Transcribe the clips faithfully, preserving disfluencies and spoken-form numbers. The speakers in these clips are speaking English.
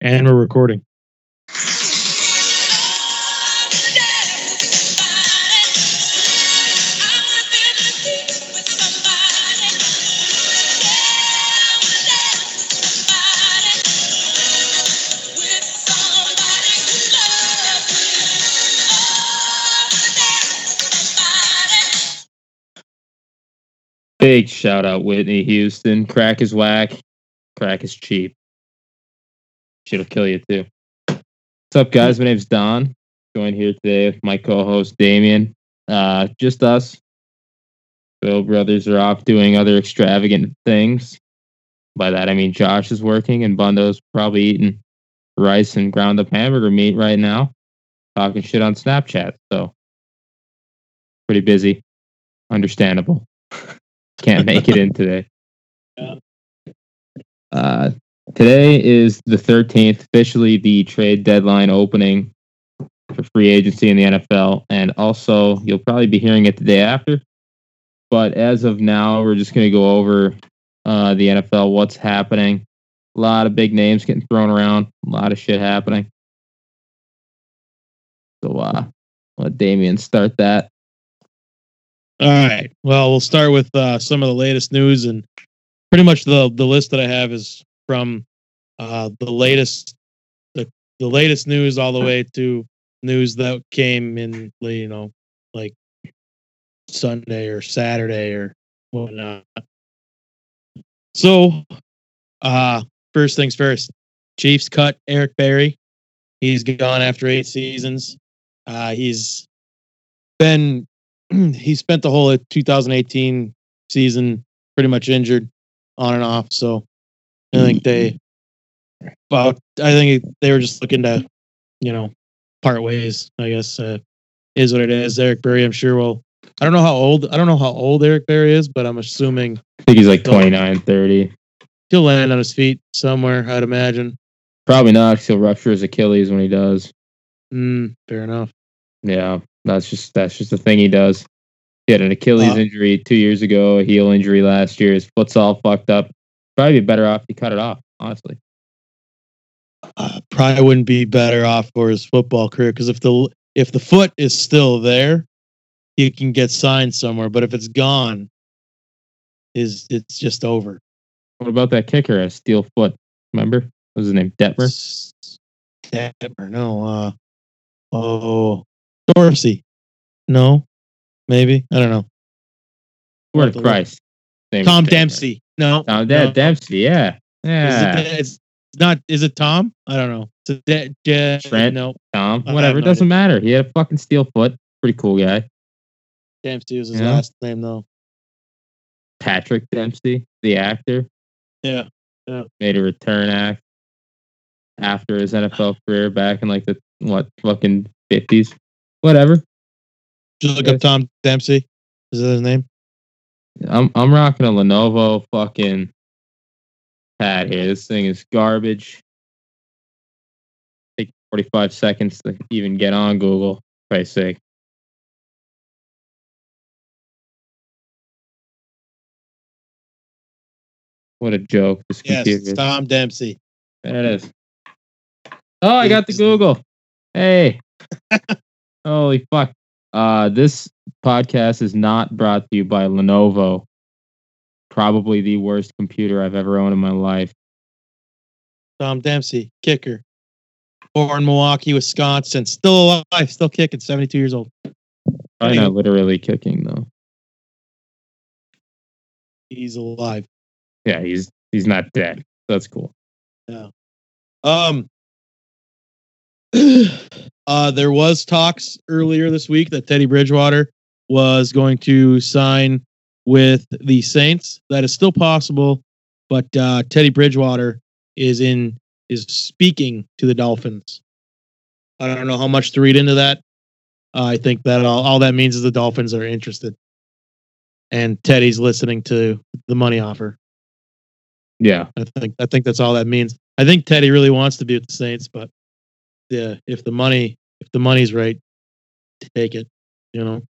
And we're recording. Big shout out, Whitney Houston. Crack is whack. Crack is cheap. Shit'll kill you too. What's up, guys? My name's Don. Joined here today with my co-host Damien. Uh, just us. Bill brothers are off doing other extravagant things. By that I mean Josh is working and Bundo's probably eating rice and ground up hamburger meat right now. Talking shit on Snapchat. So pretty busy. Understandable. Can't make it in today. Uh, today is the thirteenth, officially the trade deadline opening for free agency in the N F L. And also, you'll probably be hearing it the day after. But as of now, we're just going to go over uh, the N F L, what's happening. A lot of big names getting thrown around. A lot of shit happening. So uh, let Damien start that. All right. Well, we'll start with uh, some of the latest news, and pretty much the the list that I have is from uh, the latest the, the latest news all the way to news that came in, you know, like Sunday or Saturday or whatnot. So, uh, first things first, Chiefs cut Eric Berry. He's gone after eight seasons. Uh, he's been. He spent the whole two thousand eighteen season pretty much injured on and off. So I think they, about, I think they were just looking to, you know, part ways, I guess, uh, is what it is. Eric Berry, I'm sure will, I don't know how old, I don't know how old Eric Berry is, but I'm assuming. I think he's like twenty-nine, thirty. He'll land on his feet somewhere, I'd imagine. Probably not, because he'll rupture his Achilles when he does. Mm, fair enough. Yeah. That's just that's just the thing he does. He had an Achilles uh, injury two years ago, a heel injury last year. His foot's all fucked up. Probably be better off if he cut it off, honestly. Uh, probably wouldn't be better off for his football career, because if the if the foot is still there, he can get signed somewhere. But if it's gone, is it's just over. What about that kicker? A steel foot. Remember? What was his name? Detmer? Detmer. No. Uh, oh. Dorsey. No. Maybe. I don't know. Word of Christ. Tom Dempsey. No. Tom no. Dempsey, yeah. Yeah. Is it, it's not is it Tom? I don't know. It's a de- Trent, no. Tom. Whatever. It doesn't idea. matter. He had a fucking steel foot. Pretty cool guy. Dempsey was his yeah. last name though. Patrick Dempsey, the actor. Yeah. Yeah. Made a return act after his N F L career back in like the what fucking fifties. Whatever. Just look up Tom Dempsey. Is that his name? I'm I'm rocking a Lenovo fucking pad here. This thing is garbage. Take forty-five seconds to even get on Google, for Christ's sake. What a joke. This yes, computer. Tom Dempsey. There it is. Oh, I got the Google. Hey. Holy fuck. Uh, this podcast is not brought to you by Lenovo. Probably the worst computer I've ever owned in my life. Tom Dempsey, kicker. Born in Milwaukee, Wisconsin. Still alive, still kicking, seventy-two years old. Probably not literally kicking, though. He's alive. Yeah, he's he's not dead. That's cool. Yeah. Um... Uh, there was talks earlier this week that Teddy Bridgewater was going to sign with the Saints. That is still possible, but uh, Teddy Bridgewater is in is speaking to the Dolphins. I don't know how much to read into that. Uh, I think that all, all that means is the Dolphins are interested, and Teddy's listening to the money offer. Yeah, I think I think that's all that means. I think Teddy really wants to be with the Saints, but yeah, if the money. If the money's right, take it, you know?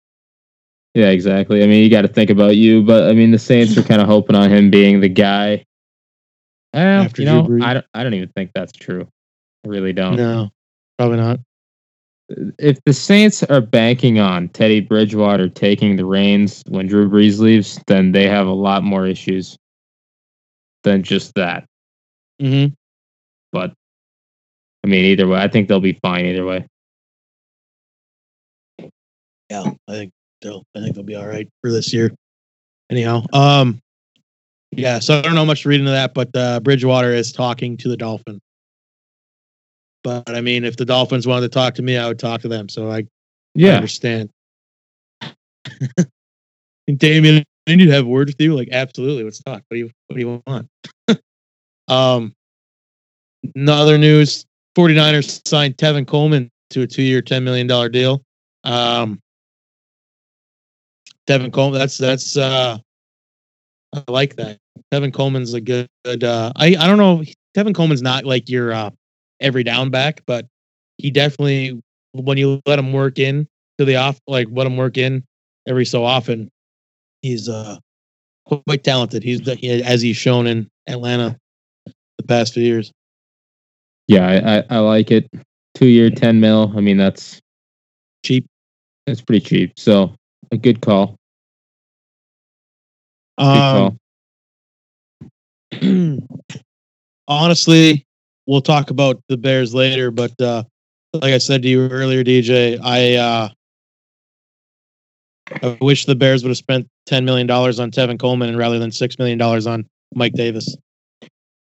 Yeah, exactly. I mean, you got to think about you, but I mean, the Saints were kind of hoping on him being the guy. Eh, you know, I don't, I don't even think that's true. I really don't. No, probably not. If the Saints are banking on Teddy Bridgewater taking the reins when Drew Brees leaves, then they have a lot more issues than just that. Mm-hmm. But, I mean, either way, I think they'll be fine either way. Yeah, I think they'll, I think they'll be all right for this year. Anyhow, um, yeah, so I don't know much to read into that, but uh, Bridgewater is talking to the Dolphins. But I mean, if the Dolphins wanted to talk to me, I would talk to them. So I, yeah. I understand. And Damien, I need to have words with you. Like, absolutely, let's talk. What do you What do you want? um, in other news, forty-niners signed Tevin Coleman to a two-year, ten million dollar deal. Um, Tevin Coleman. That's that's. Uh, I like that. Tevin Coleman's a good. good uh, I I don't know. Tevin Coleman's not like your. Uh, every down back, but he definitely, when you let him work in to the off, like let him work in every so often, he's uh, quite talented. He's the, he, as he's shown in Atlanta the past few years. Yeah, I, I, I like it. Two year, ten mil. I mean, that's cheap. That's pretty cheap. So a good call. Good um, call. Honestly, we'll talk about the Bears later, but uh, like I said to you earlier, D J, I uh, I wish the Bears would have spent ten million dollars on Tevin Coleman and rather than six million dollars on Mike Davis.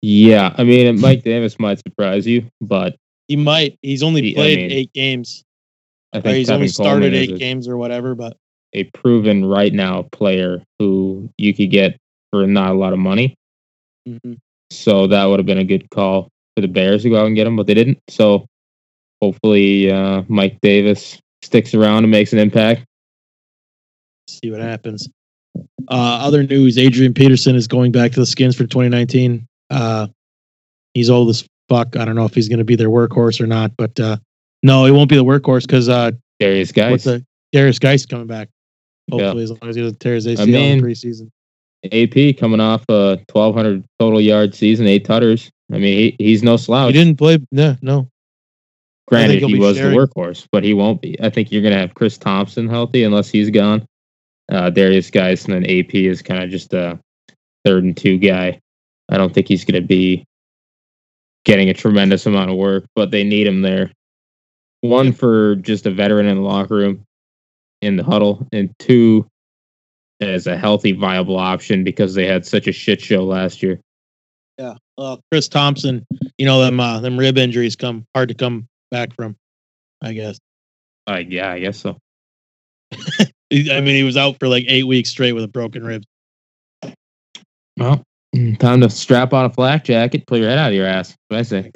Yeah, I mean, Mike Davis might surprise you, but... He might. He's only he, played I mean, eight games. I think he's Tevin only started Coleman eight games or whatever, but... A proven right now player who you could get for not a lot of money. Mm-hmm. So that would have been a good call for the Bears to go out and get him, but they didn't. So hopefully uh, Mike Davis sticks around and makes an impact. See what happens. Uh, other news, Adrian Peterson is going back to the Skins for twenty nineteen. Uh, he's old as fuck. I don't know if he's going to be their workhorse or not, but uh, no, he won't be the workhorse because uh, Darius Geist. The, Darius Geist coming back. Hopefully, yeah. As long as he doesn't tear his A C L I mean, in preseason. A P coming off a twelve hundred total yard season, eight tutters. I mean, he, he's no slouch. He didn't play. No, no. Granted, he was sharing the workhorse, but he won't be. I think you're going to have Chris Thompson healthy unless he's gone. Uh, Darius Geis, and then A P is kind of just a third and two guy. I don't think he's going to be getting a tremendous amount of work, but they need him there. One, for just a veteran in the locker room, in the huddle, and two, as a healthy, viable option because they had such a shit show last year. Yeah, uh, Chris Thompson, you know, them uh, them rib injuries come hard to come back from, I guess. Uh, yeah, I guess so. I mean, he was out for like eight weeks straight with a broken rib. Well, time to strap on a flak jacket, pull your head out of your ass, what I say.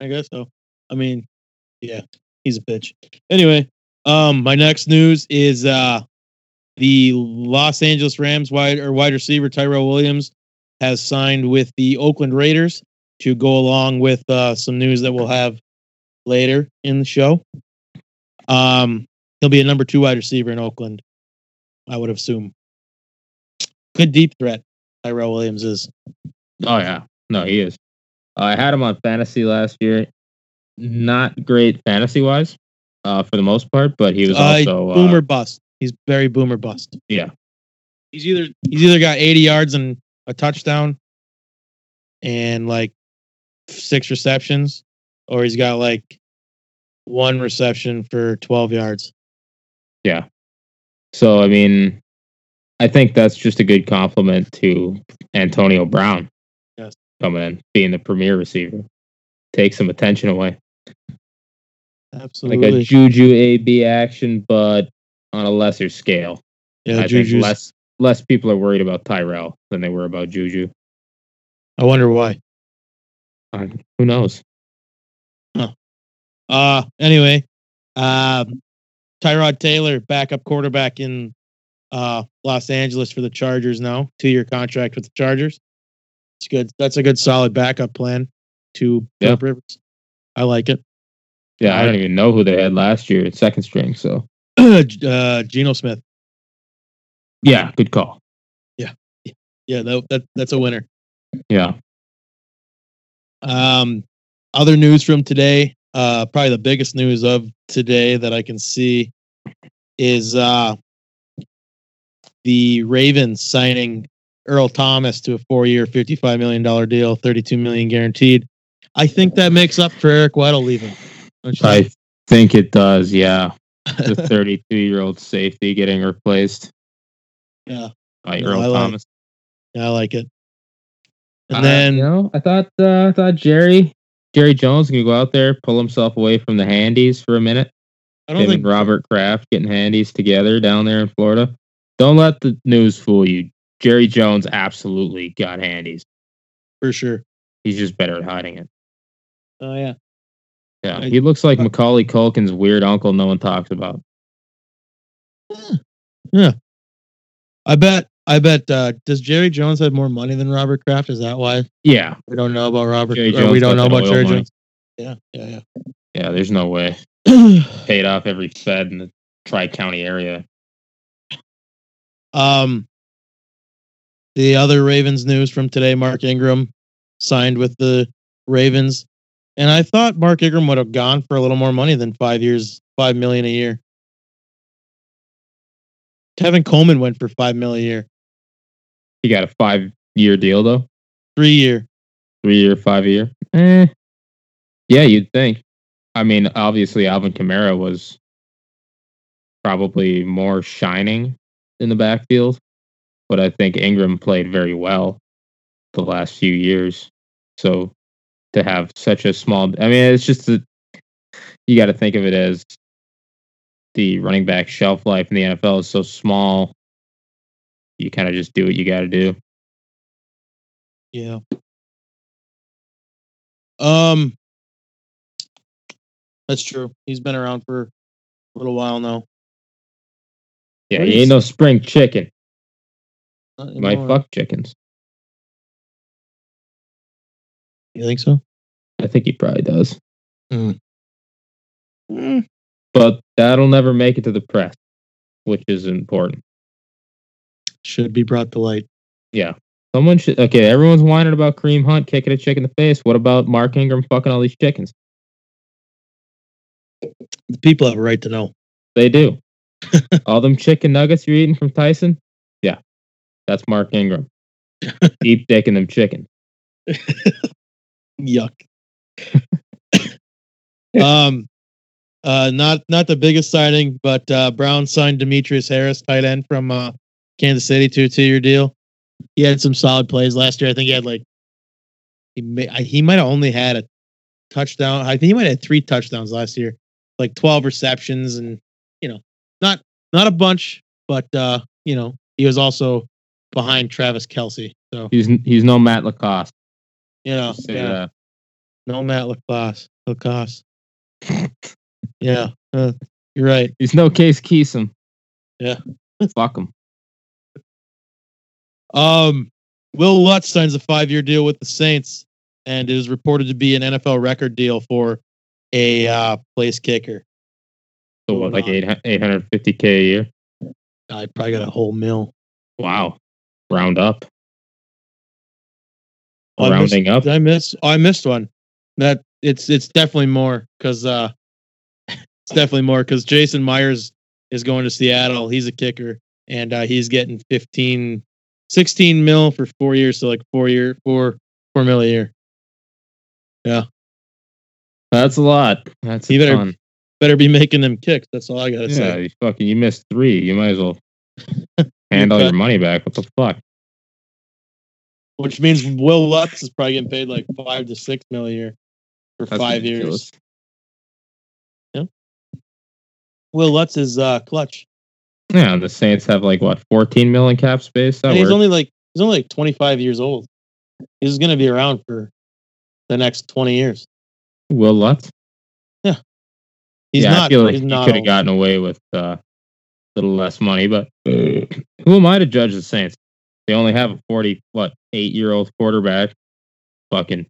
I guess so. I mean, yeah, he's a bitch. Anyway, um, my next news is uh, the Los Angeles Rams wide or wide receiver Tyrell Williams has signed with the Oakland Raiders to go along with uh, some news that we'll have later in the show. Um, he'll be a number two wide receiver in Oakland, I would assume. Good deep threat, Tyrell Williams is. Oh, yeah. No, he is. Uh, I had him on fantasy last year. Not great fantasy-wise uh, for the most part, but he was also... Uh, boomer uh, bust. He's very boomer bust. Yeah. He's either he's either got eighty yards and a touchdown and like six receptions, or he's got like one reception for twelve yards. Yeah. So, I mean, I think that's just a good compliment to Antonio Brown. Yes. Coming in, being the premier receiver. Take some attention away. Absolutely. Like a Juju A B action, but on a lesser scale. Yeah, I Juju's- think less. Less people are worried about Tyrell than they were about Juju. I wonder why. Uh, who knows? Huh. Uh, anyway, uh, Tyrod Taylor, backup quarterback in uh, Los Angeles for the Chargers now. Two-year contract with the Chargers. It's good. That's a good, solid backup plan to Phillip yeah. Rivers. I like it. Yeah, I don't even know who they had last year at second string. So uh, Geno Smith. Yeah, good call. Yeah, yeah, that, that that's a winner. Yeah. Um, Other news from today, uh, probably the biggest news of today that I can see is uh, the Ravens signing Earl Thomas to a four-year, fifty-five million dollars deal, thirty-two million dollars guaranteed. I think that makes up for Eric Weddle leaving. I think? think it does, yeah. The thirty-two-year-old safety getting replaced. Yeah. By no, Earl I Thomas. Like, I like it. And I, then... You know, I thought, uh, I thought Jerry... Jerry Jones can go out there, pull himself away from the handies for a minute. I don't Him think and Robert Kraft getting handies together down there in Florida. Don't let the news fool you. Jerry Jones absolutely got handies. For sure. He's just better at hiding it. Oh, yeah. Yeah, I, he looks like I, Macaulay Culkin's weird uncle no one talks about. Yeah. yeah. I bet, I bet, uh, does Jerry Jones have more money than Robert Kraft? Is that why? Yeah. We don't know about Robert. Jerry Jones we don't know about Jerry money. Jones. Yeah, yeah, yeah. Yeah, there's no way. Paid off every Fed in the Tri-County area. Um, the other Ravens news from today, Mark Ingram signed with the Ravens. And I thought Mark Ingram would have gone for a little more money than five years, five million a year. Tevin Coleman went for five million a year. He got a five-year deal though. Three-year, three-year, five-year. Eh. Yeah, you'd think. I mean, obviously, Alvin Kamara was probably more shining in the backfield, but I think Ingram played very well the last few years. So. To have such a small, I mean, it's just that you got to think of it as the running back shelf life in the N F L is so small. You kind of just do what you got to do. Yeah. Um, that's true. He's been around for a little while now. Yeah, what he ain't no spring chicken. He might fuck chickens. You think so? I think he probably does. Mm. Mm. But that'll never make it to the press, which is important. Should be brought to light. Yeah. Someone should... Okay, everyone's whining about Kareem Hunt kicking a chick in the face. What about Mark Ingram fucking all these chickens? The people have a right to know. They do. All them chicken nuggets you're eating from Tyson? Yeah. That's Mark Ingram. Deep dicking them chickens. Yuck. um, uh, not not the biggest signing, but uh, Brown signed Demetrius Harris, tight end from uh, Kansas City, to a two-year deal. He had some solid plays last year. I think he had like he may, he might have only had a touchdown. I think he might have had three touchdowns last year, like twelve receptions, and you know, not not a bunch, but uh, you know, he was also behind Travis Kelce. So he's he's no Matt LaCosse. You know, yeah. No Matt LaCosse. LaCosse. yeah, uh, you're right. He's no Case Keenum. Yeah. Fuck him. Um, Will Lutz signs a five-year deal with the Saints and is reported to be an N F L record deal for a uh, place kicker. So what, like eight eight hundred fifty K a year? I probably got a whole mil. Wow. Round up. Oh, rounding I missed, up. Did I miss? Oh, I missed one. That it's it's definitely more because uh, it's definitely more because Jason Myers is going to Seattle. He's a kicker and uh, he's getting fifteen, sixteen mil for four years. So like four year, four four mil a year. Yeah, that's a lot. That's you better ton. better be making them kicks. That's all I gotta yeah, say. Yeah, fucking you missed three. You might as well hand all your money back. What the fuck? Which means Will Lutz is probably getting paid like five to six mil a year for That's five ridiculous. years. Yeah. Will Lutz is uh, clutch. Yeah, the Saints have like what fourteen mil in cap space. That and he's works. only like he's only like twenty five years old. He's going to be around for the next twenty years. Will Lutz? Yeah. He's yeah, not. I feel like he's he could have gotten away with uh, a little less money, but who am I to judge the Saints? They only have a forty what eight year old quarterback. Fucking,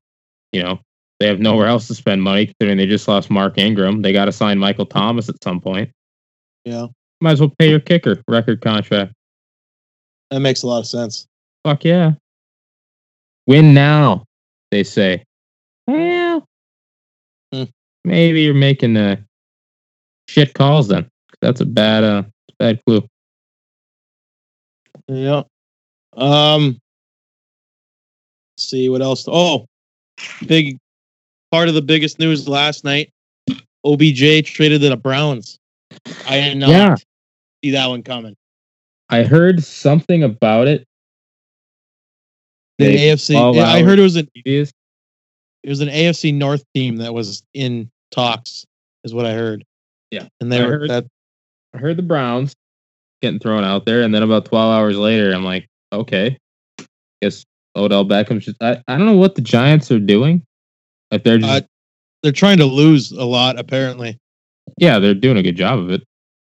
you know, they have nowhere else to spend money considering they just lost Mark Ingram. They got to sign Michael Thomas at some point. Yeah, might as well pay your kicker record contract. That makes a lot of sense. Fuck yeah, win now, they say. Well, maybe you're making uh, shit calls then. That's a bad, uh, bad clue. Yeah. Um. Let's see what else. Oh, big part of the biggest news last night. O B J traded to the Browns. I did not yeah. see that one coming. I heard something about it. The A F C. Yeah, I heard it was an it was an A F C North team that was in talks, is what I heard. Yeah, and they I were. Heard, that, I heard the Browns getting thrown out there, and then about twelve hours later, I'm like, okay, I guess Odell Beckham's just. I, I don't know what the Giants are doing. Like they're just, uh, they're trying to lose a lot, apparently. Yeah, they're doing a good job of it.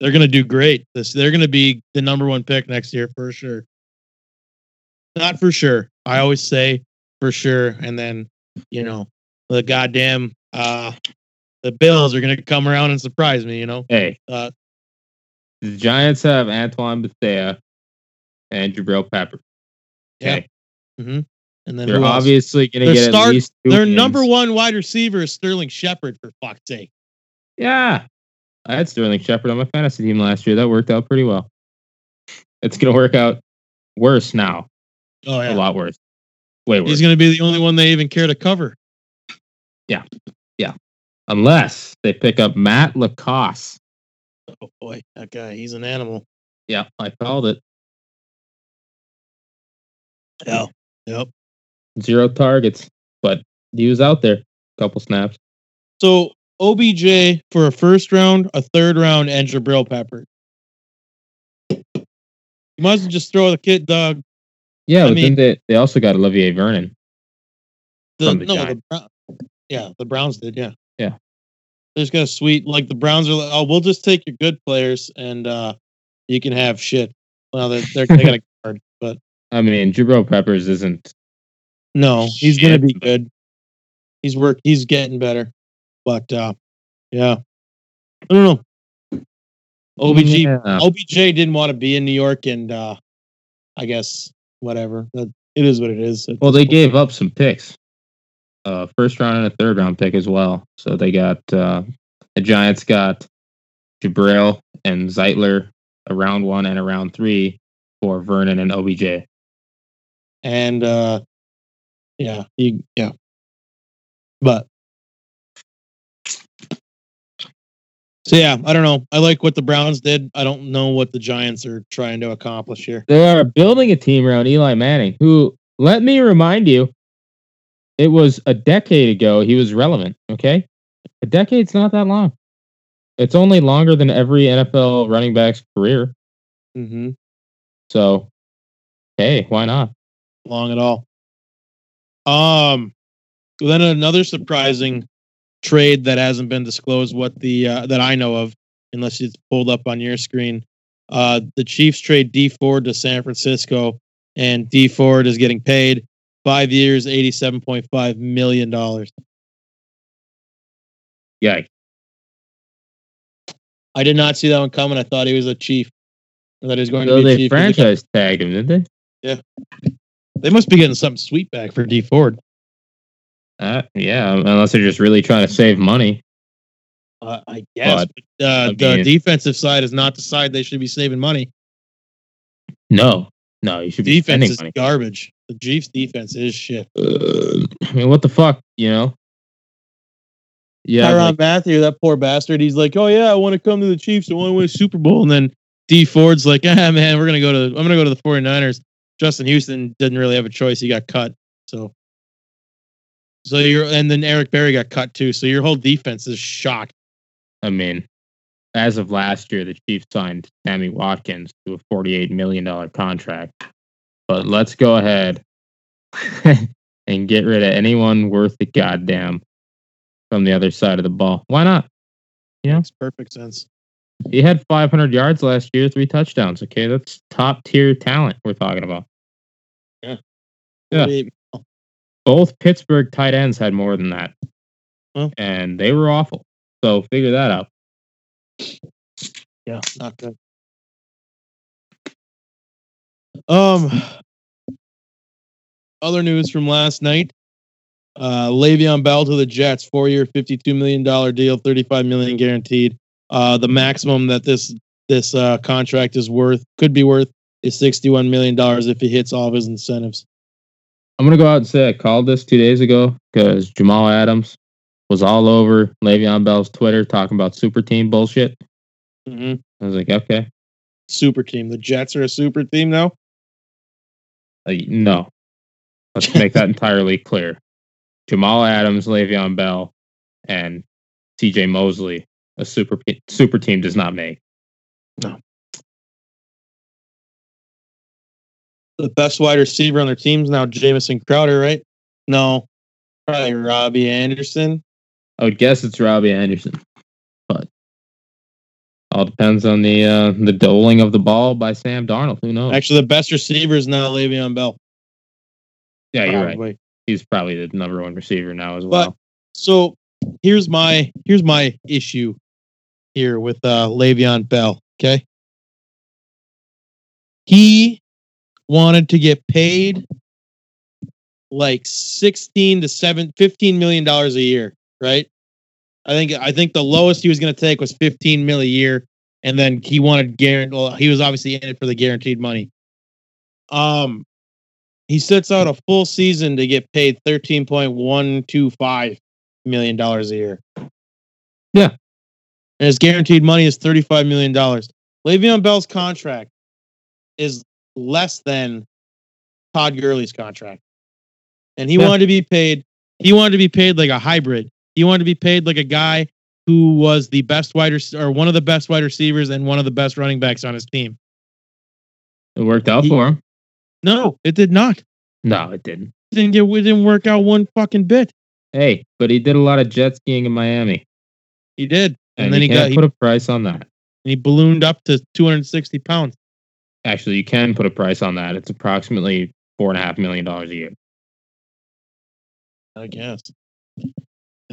They're going to do great. This they're going to be the number one pick next year for sure. Not for sure. I always say for sure, and then you know the goddamn uh, the Bills are going to come around and surprise me. You know, hey, uh, the Giants have Antoine Bethea and Jabrill Peppers. Okay, yeah. mm-hmm. and then they're obviously going to get start, at least two their wins. Number one wide receiver is Sterling Shepard. For fuck's sake. Yeah, I had Sterling Shepard on my fantasy team last year. That worked out pretty well. It's going to work out worse now. Oh, yeah. A lot worse. Way worse. He's going to be the only one they even care to cover. Yeah. Yeah. Unless they pick up Matt LaCosse. Oh, boy. That guy, he's an animal. Yeah, I called it. Yeah. Yep. Zero targets, but he was out there. A couple snaps. So, O B J for a first round, a third round, and Jabrill Peppers. You might as well just throw the kid, Doug. Yeah, I but mean, then they, they also got Olivier Vernon. The, the no, the Brown, yeah, the Browns did, yeah. Yeah. They just got a sweet, like the Browns are like, oh, we'll just take your good players and uh, you can have shit. Well, they're, they're taking a card, but. I mean, Jabrill Peppers isn't. No, he's going to be good. He's work. He's getting better. But, uh, yeah. I don't know. O B J, yeah. O B J didn't want to be in New York and uh, I guess. Whatever. It is what it is. Well, they gave up some picks. Uh, first round and a third round pick as well. So they got uh, the Giants got Jabrill and Zeitler a round one and a round three for Vernon and O B J. And uh, yeah, you, yeah. But so yeah, I don't know. I like what the Browns did. I don't know what the Giants are trying to accomplish here. They are building a team around Eli Manning, who, let me remind you, it was a decade ago he was relevant, okay? A decade's not that long. It's only longer than every N F L running back's career. Mm-hmm. So, hey, why not? Long at all. Um, then another surprising trade that hasn't been disclosed what the uh, that I know of, unless it's pulled up on your screen. Uh, the Chiefs trade Dee Ford to San Francisco, and Dee Ford is getting paid five years, eighty-seven point five million dollars. Yeah, I did not see that one coming. I thought he was a Chief. I thought he was going so to be they a Chief. They franchise tagged him, didn't they? Yeah, they must be getting something sweet back for Dee Ford. Uh, yeah, unless they're just really trying to save money. Uh, I guess, but, but, uh, I mean, the defensive side is not the side they should be saving money. No, no, you should be defense spending is money. Garbage. The Chiefs' defense is shit. Uh, I mean, what the fuck, you know? Yeah, Tyrann like, Mathieu, that poor bastard. He's like, oh yeah, I want to come to the Chiefs. I want to win a Super Bowl. And then Dee Ford's like, ah man, we're gonna go to. I'm gonna go to the forty-niners. Justin Houston didn't really have a choice. He got cut, so. So you're, and then Eric Berry got cut too. So your whole defense is shocked. I mean, as of last year, the Chiefs signed Sammy Watkins to a forty-eight million dollar contract. But let's go ahead and get rid of anyone worth the goddamn from the other side of the ball. Why not? You know, makes perfect sense. He had five hundred yards last year, three touchdowns. Okay, that's top tier talent we're talking about. Yeah. Yeah. Pretty- Both Pittsburgh tight ends had more than that, well, and they were awful. So figure that out. Yeah, not good. Um, other news from last night: Uh, Le'Veon Bell to the Jets, four-year, fifty-two million dollars deal, thirty-five million dollars guaranteed. Uh, the maximum that this this uh, contract is worth, could be worth, is sixty-one million dollars if he hits all of his incentives. I'm going to go out and say I called this two days ago because Jamal Adams was all over Le'Veon Bell's Twitter talking about super team bullshit. Mm-hmm. I was like, okay. Super team. The Jets are a super team now? Uh, no. Let's make that entirely clear. Jamal Adams, Le'Veon Bell, and T J Mosley, a super super team does not make. No. The best wide receiver on their team is now Jamison Crowder, right? No. Probably Robbie Anderson. I would guess it's Robbie Anderson. But all depends on the uh, the doling of the ball by Sam Darnold. Who knows? Actually, the best receiver is now Le'Veon Bell. Yeah, probably. You're right. He's probably the number one receiver now as well. But, so here's my here's my issue here with uh, Le'Veon Bell. Okay, he wanted to get paid like sixteen to seven, fifteen million dollars a year, right? I think I think the lowest he was going to take was fifteen million dollars a year, and then he wanted guaranteed. Well, he was obviously in it for the guaranteed money. Um. He sets out a full season to get paid thirteen point one two five million dollars a year. Yeah. And his guaranteed money is thirty-five million dollars. Le'Veon Bell's contract is less than Todd Gurley's contract. And he yeah. wanted to be paid. He wanted to be paid like a hybrid. He wanted to be paid like a guy who was the best wide rec- or one of the best wide receivers and one of the best running backs on his team. It worked out he- for him. No, it did not. No, it didn't. It didn't, get, it didn't work out one fucking bit. Hey, but he did a lot of jet skiing in Miami. He did. And, and then he got put he, a price on that. And he ballooned up to two hundred sixty pounds. Actually, you can put a price on that. It's approximately four point five million dollars a year. I guess.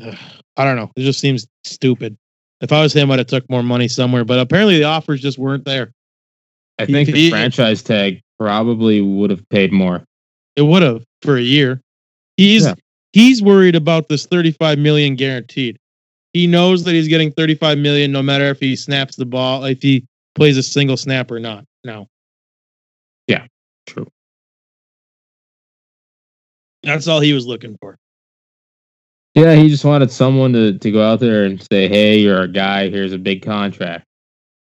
Ugh, I don't know. It just seems stupid. If I was him, I'd have took more money somewhere. But apparently the offers just weren't there. I think he, the he, franchise tag probably would have paid more. It would have for a year. He's yeah. he's worried about this thirty-five million guaranteed. He knows that he's getting thirty-five million no matter if he snaps the ball, if he plays a single snap or not. Now, yeah, true. That's all he was looking for. Yeah, he just wanted someone to, to go out there and say, "Hey, you're a guy. Here's a big contract."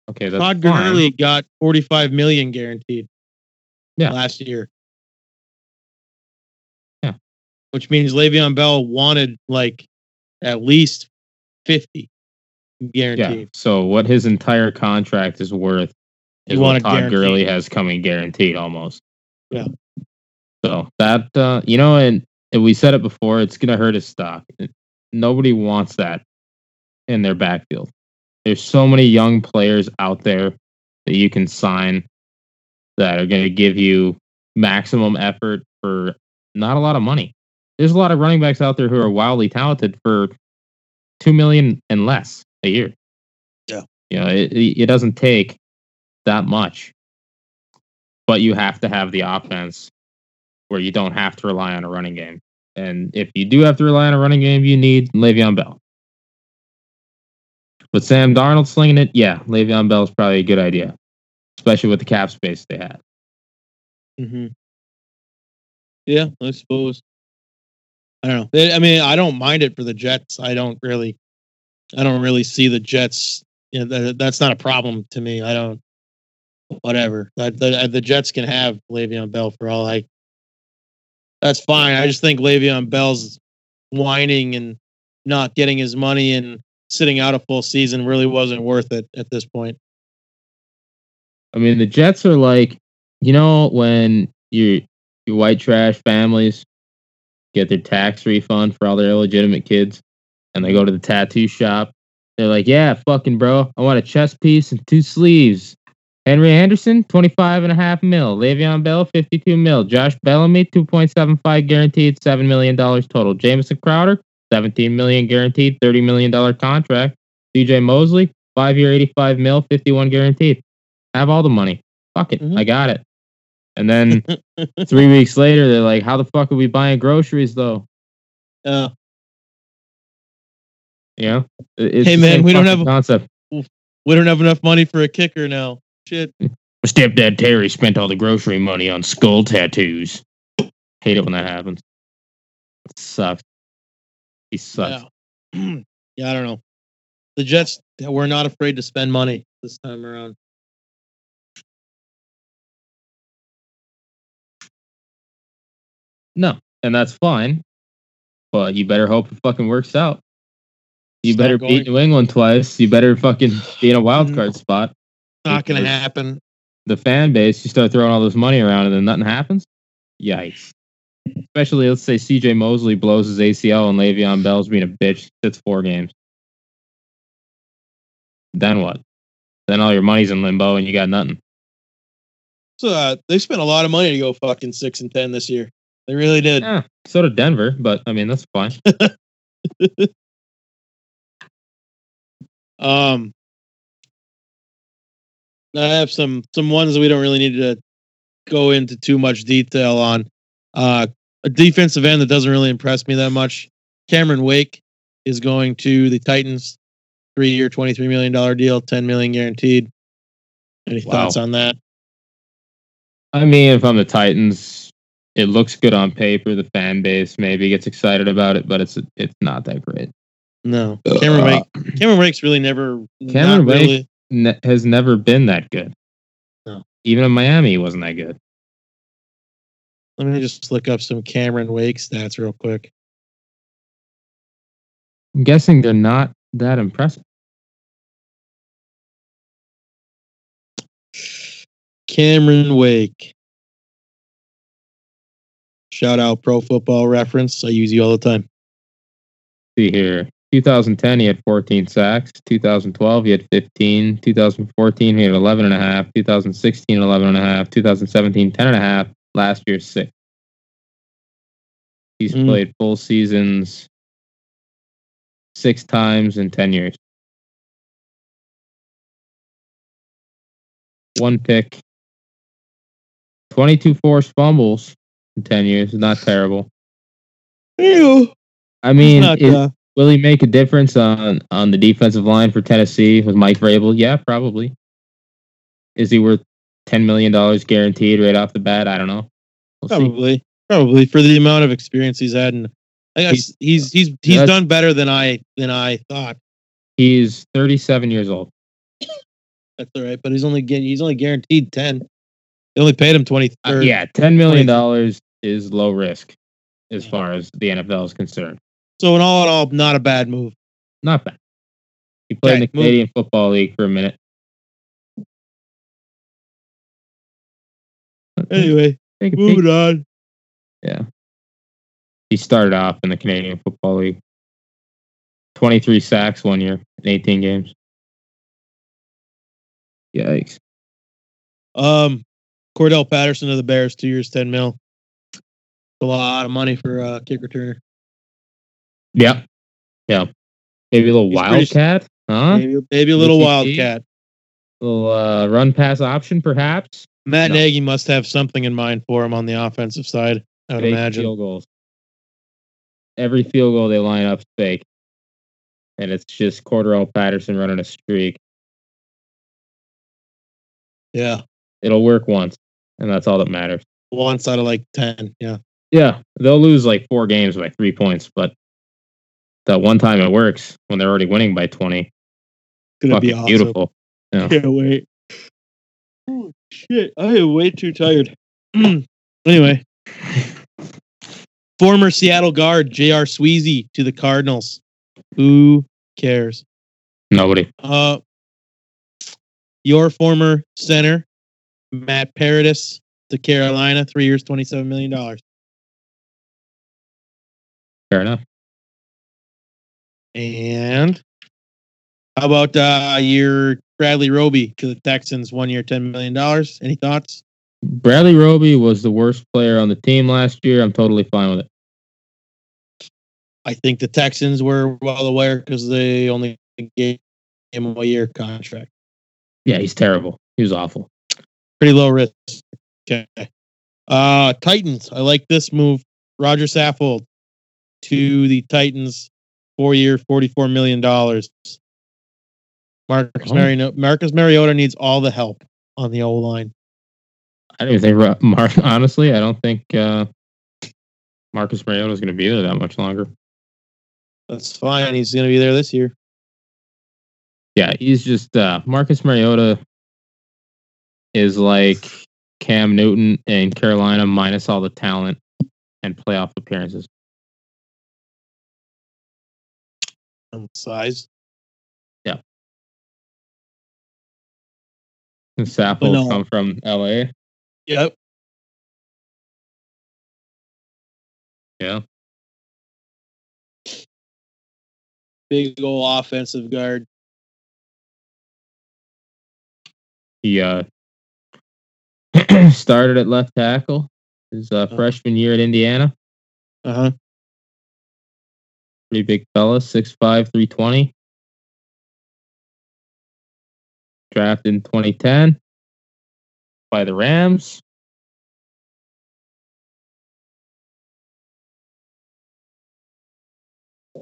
Okay, that's Todd Gurley got forty-five million guaranteed. Yeah. Last year. Yeah. Which means Le'Veon Bell wanted like at least fifty guaranteed. Yeah. So what his entire contract is worth is what Todd Gurley has coming guaranteed almost. Yeah. So that, uh, you know, and, and we said it before, it's going to hurt his stock. Nobody wants that in their backfield. There's so many young players out there that you can sign that are going to give you maximum effort for not a lot of money. There's a lot of running backs out there who are wildly talented for two million dollars and less a year. Yeah. You know, it, it doesn't take that much, but you have to have the offense where you don't have to rely on a running game. And if you do have to rely on a running game, you need Le'Veon Bell. But Sam Darnold slinging it, yeah, Le'Veon Bell is probably a good idea. Especially with the cap space they had. Mm-hmm. Yeah, I suppose. I don't know. I mean, I don't mind it for the Jets. I don't really, I don't really see the Jets. You know, that, that's not a problem to me. I don't. Whatever. I, the, the Jets can have Le'Veon Bell for all I. That's fine. I just think Le'Veon Bell's whining and not getting his money and sitting out a full season really wasn't worth it at this point. I mean, the Jets are like, you know, when your your white trash families get their tax refund for all their illegitimate kids and they go to the tattoo shop, they're like, yeah, fucking bro, I want a chest piece and two sleeves. Henry Anderson, twenty-five and a half mil. Le'Veon Bell, fifty-two mil. Josh Bellamy, two point seven five guaranteed, seven million dollars total. Jamison Crowder, seventeen million dollars guaranteed, thirty million dollars contract. D J Mosley, five year, eighty-five mil, fifty-one guaranteed. Have all the money. Fuck it. Mm-hmm. I got it. And then three weeks later, they're like, how the fuck are we buying groceries, though? Uh, yeah. It's hey man, we don't have concept. We don't have enough money for a kicker now. Shit. My stepdad Terry spent all the grocery money on skull tattoos. Hate it when that happens. It sucks. He sucks. Yeah. yeah, I don't know. The Jets were not afraid to spend money this time around. No, and that's fine. But you better hope it fucking works out. You Stop better going. beat New England twice. You better fucking be in a wild card spot. Not going to happen. The fan base, you start throwing all this money around and then nothing happens? Yikes. Especially, let's say C J Mosley blows his A C L and Le'Veon Bell's being a bitch. That's four games. Then what? Then all your money's in limbo and you got nothing. So uh, they spent a lot of money to go fucking six and ten this year. They really did. Yeah, so did Denver, but I mean that's fine. um, I have some some ones that we don't really need to go into too much detail on. Uh, a defensive end that doesn't really impress me that much. Cameron Wake is going to the Titans, three-year, twenty-three million dollar deal, ten million guaranteed. Any wow. thoughts on that? I mean, if I'm the Titans. It looks good on paper. The fan base maybe gets excited about it, but it's it's not that great. No, Cameron uh, Wake. Cameron Wake's really never. Cameron Wake really. ne- has never been that good. No, even in Miami, he wasn't that good. Let me just look up some Cameron Wake stats real quick. I'm guessing they're not that impressive. Cameron Wake. Shout out Pro Football Reference. I use you all the time. See here. twenty ten, he had fourteen sacks. twenty twelve, he had fifteen. twenty fourteen, he had eleven and a half. twenty sixteen, eleven and a half. twenty seventeen, ten and a half. Last year, six. He's mm. played full seasons six times in ten years. One pick. twenty-two forced fumbles. ten years. Not terrible. Ew. I mean, not, is, uh, will he make a difference on, on the defensive line for Tennessee with Mike Vrabel? Yeah, probably. Is he worth ten million dollars guaranteed right off the bat? I don't know. We'll probably. See. Probably for the amount of experience he's had. And I guess he's, he's, he's, he's done better than I than I thought. He's thirty-seven years old. That's all right, but he's only he's only guaranteed ten. They only paid him twenty. Uh, yeah, ten million dollars. twenty is low risk as far as the N F L is concerned. So in all in all, not a bad move. Not bad. He played okay, in the Canadian move. Football League for a minute. Anyway, take a moving peek. on. Yeah. He started off in the Canadian Football League. twenty-three sacks one year in eighteen games. Yikes. Um, Cordell Patterson of the Bears, two years, ten mil. A lot of money for a uh, kick returner. Yeah. Yeah. Maybe a little He's wildcat, pretty, huh? Maybe, maybe a little wildcat. A little uh, run pass option, perhaps. Matt no. Nagy must have something in mind for him on the offensive side, I would fake imagine. Field goals. Every field goal they line up is fake. And it's just Cordell Patterson running a streak. Yeah. It'll work once, and that's all that matters. Once out of like ten, yeah. Yeah, they'll lose like four games by three points, but that one time it works when they're already winning by twenty. It's going to be awesome. Beautiful. Yeah. Can't wait. Oh, shit. I am way too tired. Anyway. Former Seattle guard J R Sweezy to the Cardinals. Who cares? Nobody. Uh, your former center, Matt Paradis to Carolina, three years, twenty-seven million dollars. Fair enough. And how about uh, your Bradley Roby to the Texans, one year, ten million dollars? Any thoughts? Bradley Roby was the worst player on the team last year. I'm totally fine with it. I think the Texans were well aware because they only gave him a year contract. Yeah, he's terrible. He was awful. Pretty low risk. Okay. Uh, Titans. I like this move. Roger Saffold. to the Titans, four-year, forty-four million dollars. Marcus, oh. Mariota, Marcus Mariota needs all the help on the O-line. I don't think, Mark, honestly, I don't think uh, Marcus Mariota is going to be there that much longer. That's fine. He's going to be there this year. Yeah, he's just uh, Marcus Mariota is like Cam Newton in Carolina minus all the talent and playoff appearances. And size. Yeah. And Sapple no. come from L A. Yep. Yeah. Big old offensive guard. He uh, started at left tackle his uh, uh-huh. freshman year at Indiana. Uh-huh. Pretty big fella, six five, three twenty. Drafted in twenty ten by the Rams.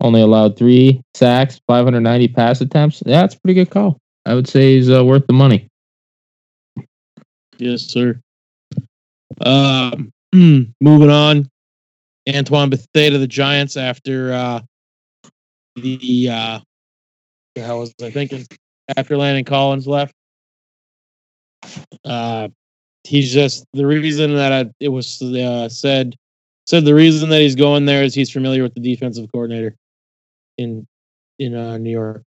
Only allowed three sacks, five hundred ninety pass attempts. Yeah, that's a pretty good call. I would say he's uh, worth the money. Yes, sir. Um, moving on, Antoine Bethea to the Giants after uh, the uh, how was I thinking? After Landon Collins left, uh, he's just the reason that I, it was uh, said said the reason that he's going there is he's familiar with the defensive coordinator in in uh, New York.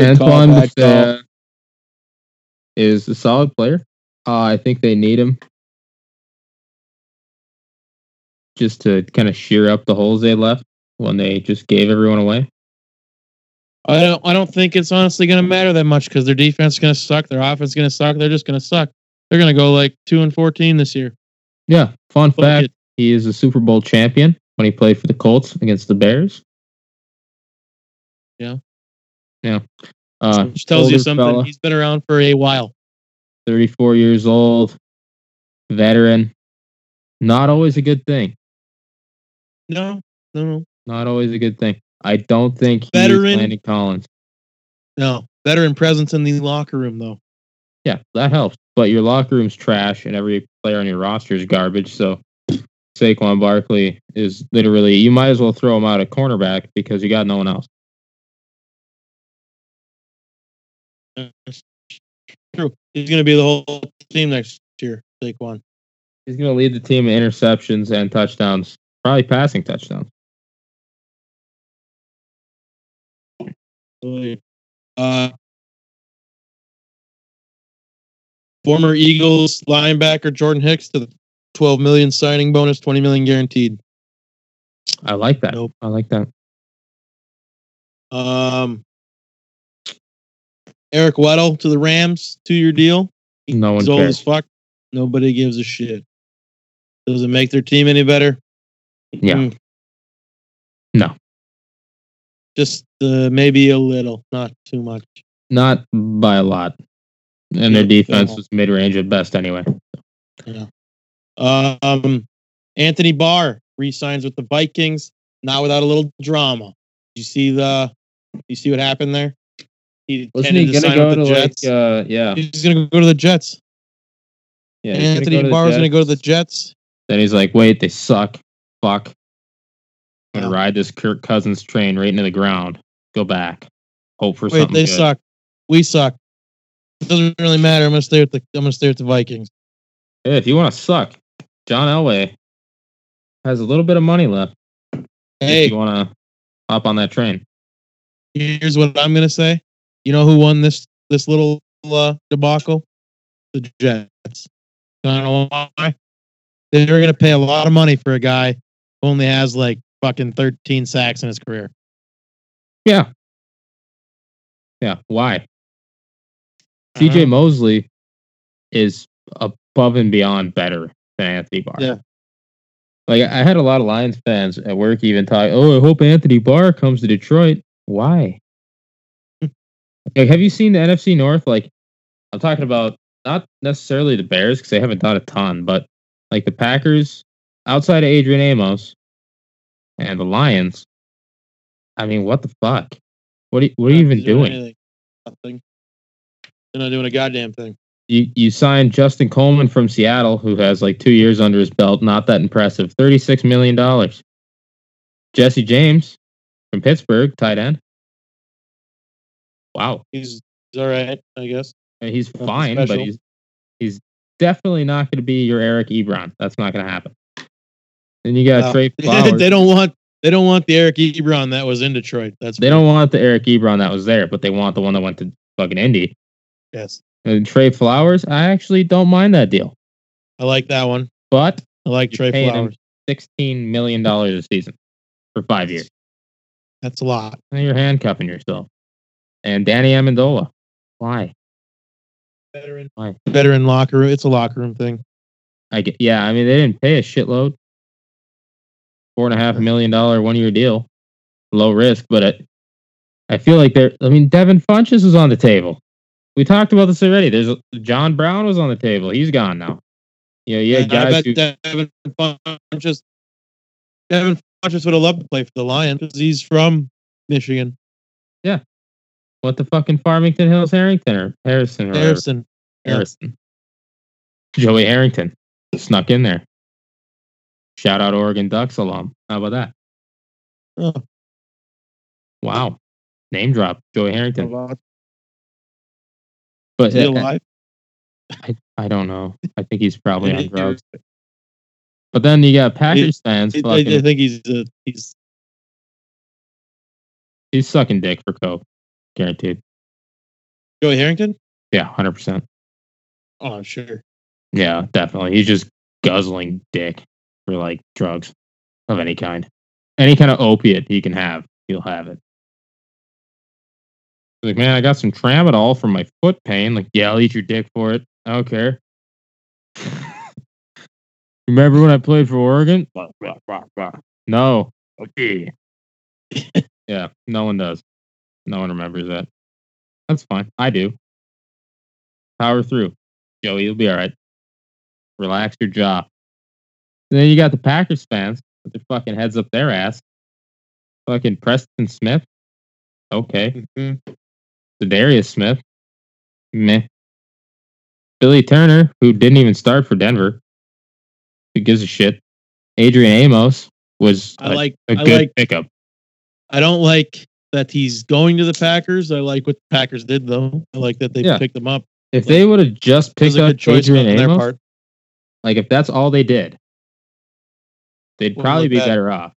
Antoine Bethea is a solid player. Uh, I think they need him just to kind of shear up the holes they left when they just gave everyone away. I don't. I don't think it's honestly going to matter that much because their defense is going to suck, their offense is going to suck. They're just going to suck. They're going to go like two and fourteen this year. Yeah. Fun Look fact: it. He is a Super Bowl champion when he played for the Colts against the Bears. Yeah. Yeah. Uh, Which tells you something. Fella, he's been around for a while. thirty-four years old, veteran. Not always a good thing. No, no, no. Not always a good thing. I don't think he's Landon Collins. No, veteran presence in the locker room, though. Yeah, that helps. But your locker room's trash, and every player on your roster is garbage. So Saquon Barkley is literally, you might as well throw him out at cornerback because you got no one else. True. He's going to be the whole team next year, Saquon. He's going to lead the team in interceptions and touchdowns, probably passing touchdowns. Uh, former Eagles linebacker Jordan Hicks to the twelve million dollars signing bonus, twenty million dollars guaranteed. I like that. Nope. I like that. Um. Eric Weddle to the Rams, two-year deal. He's no one old cares. As fuck. Nobody gives a shit. Does it make their team any better? Yeah. Mm. No. Just uh, maybe a little, not too much. Not by a lot. And yeah, their defense was mid-range at best anyway. Yeah. Um, Anthony Barr re-signs with the Vikings, not without a little drama. Did you see the? You see what happened there? He wasn't he going to go to the Jets. Like, uh, yeah. He's going to go to the Jets. Yeah, Anthony Barr's going to go to the Jets. Then he's like, wait, they suck. Fuck. I'm going to ride this Kirk Cousins train right into the ground. Go back. Hope for wait, something Wait, they good. suck. We suck. It doesn't really matter. I'm going to stay with the, I'm going to stay with the Vikings. Hey, if you want to suck, John Elway has a little bit of money left. Hey. If you want to hop on that train. Here's what I'm going to say. You know who won this this little uh, debacle? The Jets. I don't know why. They were going to pay a lot of money for a guy who only has like fucking thirteen sacks in his career. Yeah. Yeah. Why? C J Mosley is above and beyond better than Anthony Barr. Yeah. Like I had a lot of Lions fans at work even talk. Oh, I hope Anthony Barr comes to Detroit. Why? Like, have you seen the N F C North? Like, I'm talking about not necessarily the Bears because they haven't done a ton, but Like the Packers, outside of Adrian Amos, and the Lions. I mean, what the fuck? What are, what are you even doing? Anything. Nothing. They're not doing a goddamn thing. You you signed Justin Coleman from Seattle, who has like two years under his belt. Not that impressive. thirty-six million dollars. Jesse James from Pittsburgh, tight end. Wow. He's, he's all right, I guess. And he's Nothing fine, special. but he's he's definitely not going to be your Eric Ebron. That's not going to happen. Then you got no. Trey Flowers. They don't want they don't want the Eric Ebron that was in Detroit. That's They funny. Don't want the Eric Ebron that was there, but they want the one that went to fucking Indy. Yes. And Trey Flowers, I actually don't mind that deal. I like that one. But I like Trey Flowers. sixteen million dollars a season for five years. That's a lot. And you're handcuffing yourself. And Danny Amendola. Why? Veteran. Why? Veteran locker room. It's a locker room thing. I get, yeah, I mean, they didn't pay a shitload. Four and a half million dollar one year deal. Low risk, but it, I feel like they're, I mean, Devin Funchess is on the table. We talked about this already. There's a, John Brown was on the table. He's gone now. Yeah, yeah. Guys, I bet who, Devin Funchess. Devin Funchess would have loved to play for the Lions because he's from Michigan. Yeah. What the fucking Farmington Hills Harrington or Harrison? Or Harrison. Whatever. Harrison. Yeah. Joey Harrington snuck in there. Shout out Oregon Ducks alum. How about that? Oh. Wow. Name drop. Joey Harrington. But is he alive? I, I don't know. I think he's probably on drugs. But then you got Packers he, fans. He, fucking, I think he's uh, he's he's sucking dick for coke, guaranteed. Joey Harrington? Yeah, hundred percent. Oh, I'm sure. Yeah, definitely. He's just guzzling dick for like drugs of any kind, any kind of opiate he can have, he'll have it. Like, man, I got some tramadol for my foot pain. Like, yeah, I'll eat your dick for it. I don't care. Remember when I played for Oregon? No. Okay. Yeah, no one does. No one remembers that. That's fine. I do. Power through. Joey, you'll be all right. Relax your jaw. And then you got the Packers fans with their fucking heads up their ass. Fucking Preston Smith. Okay. Mm-hmm. Zadarius Smith. Meh. Billy Turner, who didn't even start for Denver. Who gives a shit? Adrian Amos was I a, like, a I good like, pickup. I don't like that he's going to the Packers. I like what the Packers did, though. I like that they yeah. picked him up. If like, they would have just picked up Adrian Amos, part. like if that's all they did, they'd well, probably be that. better off.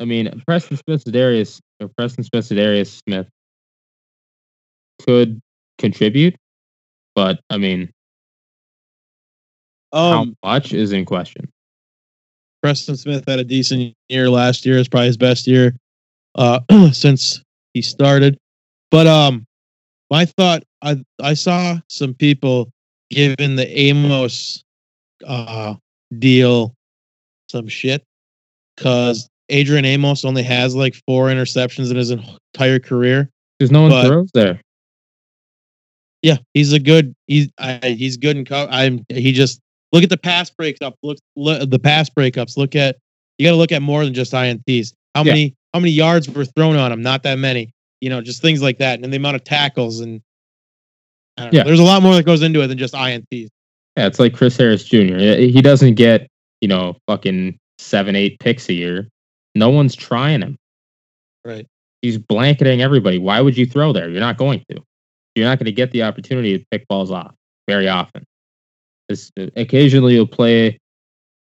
I mean, Preston Smith-Sedarius or Preston Smith-Sedarius Smith could contribute, but I mean, um, how much is in question? Preston Smith had a decent year last year. It's probably his best year uh, since he started. But um, my thought, I I saw some people giving the Amos uh, deal some shit because Adrian Amos only has like four interceptions in his entire career. There's no one but, throws there. Yeah, he's a good. He's I, he's good in cover. I'm. He just look at the pass breaks up. Look, look the pass breakups. Look at you. Got to look at more than just I N Ts. How yeah. many how many yards were thrown on him? Not that many. You know, just things like that, and the amount of tackles and. I don't yeah. know, there's a lot more that goes into it than just I N Ts. Yeah, it's like Chris Harris Junior He doesn't get you know fucking seven eight picks a year. No one's trying him. Right. He's blanketing everybody. Why would you throw there? You're not going to. You're not going to get the opportunity to pick balls off very often. This, occasionally you'll play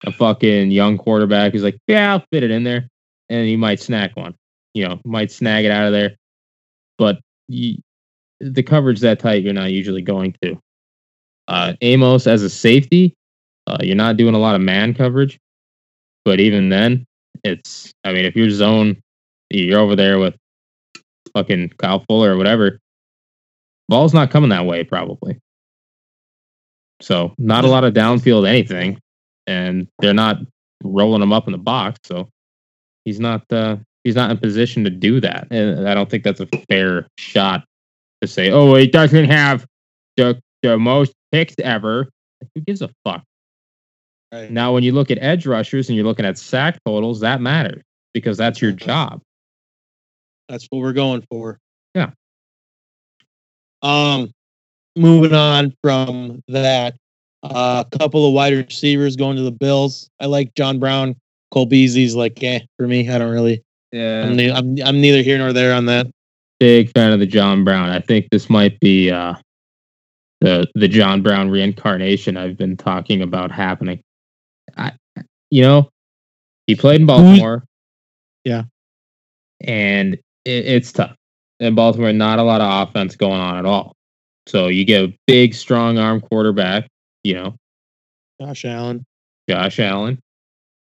a fucking young quarterback who's like, yeah, I'll fit it in there. And he might snack one. You know, might snag it out of there. But you, the coverage that tight, you're not usually going to. Uh, Amos as a safety, uh, you're not doing a lot of man coverage. But even then, It's, I mean, if you're zone, you're over there with fucking Kyle Fuller or whatever, ball's not coming that way, probably. So, not a lot of downfield anything, and they're not rolling him up in the box, so he's not uh, he's not in position to do that. And I don't think that's a fair shot to say, oh, he doesn't have the, the most picks ever. Who gives a fuck? Right. Now, when you look at edge rushers and you're looking at sack totals, that matters because that's your job. That's what we're going for. Yeah. Um, moving on from that, a uh, couple of wide receivers going to the Bills. I like John Brown. Cole Beasley's like, eh, for me, I don't really. Yeah. I'm, ne- I'm, I'm neither here nor there on that. Big fan of the John Brown. I think this might be uh, the the John Brown reincarnation I've been talking about happening. I, you know, he played in Baltimore. Yeah. And it, it's tough. In Baltimore, not a lot of offense going on at all. So you get a big, strong arm quarterback, you know. Josh Allen. Josh Allen.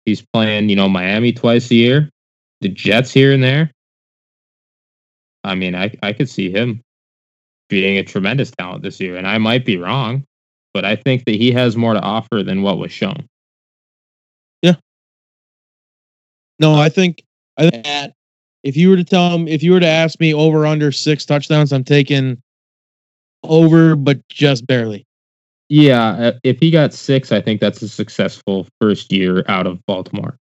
He's playing, you know, Miami twice a year. The Jets here and there. I mean, I, I could see him being a tremendous talent this year. And I might be wrong, but I think that he has more to offer than what was shown. Yeah. No, I think, I think that if you were to tell him, if you were to ask me over under six touchdowns, I'm taking over, but just barely. Yeah. If he got six, I think that's a successful first year out of Baltimore.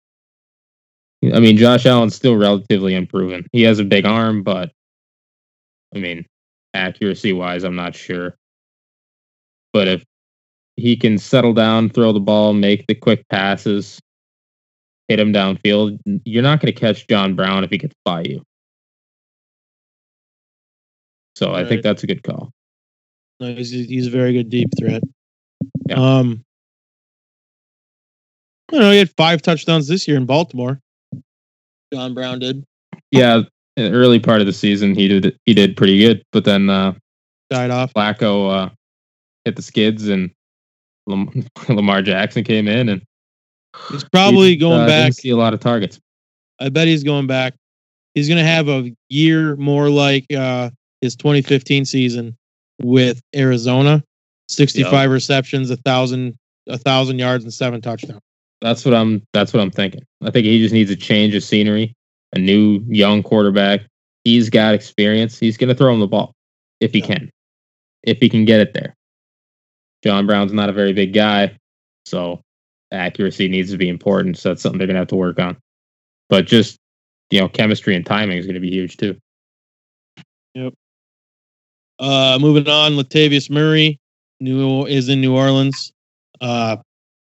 I mean, Josh Allen's still relatively unproven. He has a big arm, but I mean, accuracy-wise, I'm not sure. But if he can settle down, throw the ball, make the quick passes, hit him downfield, you're not going to catch John Brown if he gets by you. So All I right. think that's a good call. No, he's he's a very good deep threat. Yeah. Um, I don't know, he had five touchdowns this year in Baltimore. John Brown did. Yeah, in the early part of the season, he did he did pretty good, but then uh, died off. Flacco uh, hit the skids, and Lam- Lamar Jackson came in, and he's probably he, going uh, back. Didn't see a lot of targets. I bet he's going back. He's going to have a year more like uh, his twenty fifteen season with Arizona, sixty-five yep. receptions, a thousand a thousand yards, and seven touchdowns. That's what I'm. That's what I'm thinking. I think he just needs a change of scenery, a new young quarterback. He's got experience. He's going to throw him the ball if he yeah. can, if he can get it there. John Brown's not a very big guy, so accuracy needs to be important. So that's something they're going to have to work on. But just you know, chemistry and timing is going to be huge too. Yep. Uh, moving on, Latavius Murray new is in New Orleans. Uh,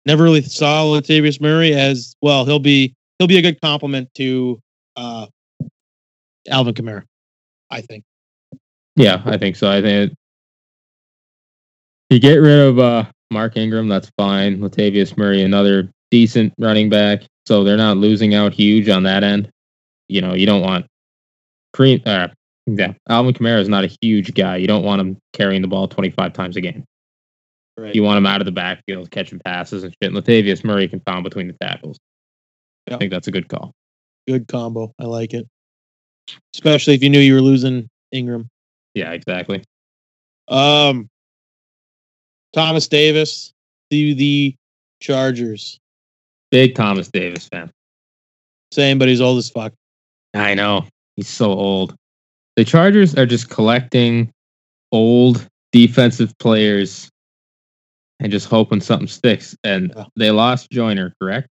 Never really saw Latavius Murray as well. He'll be he'll be a good compliment to uh, Alvin Kamara, I think. Yeah, I think so. I think it, you get rid of uh, Mark Ingram, that's fine. Latavius Murray, another decent running back, so they're not losing out huge on that end. You know, you don't want pre. Uh, yeah, Alvin Kamara is not a huge guy. You don't want him carrying the ball twenty-five times a game. Right. You want him out of the backfield, catching passes and shit. And Latavius Murray can pound between the tackles. Yep. I think that's a good call. Good combo. I like it. Especially if you knew you were losing Ingram. Yeah, exactly. Um, Thomas Davis to the Chargers. Big Thomas Davis fan. Same, but he's old as fuck. I know. He's so old. The Chargers are just collecting old defensive players and just hoping something sticks. And yeah. they lost Joyner, correct?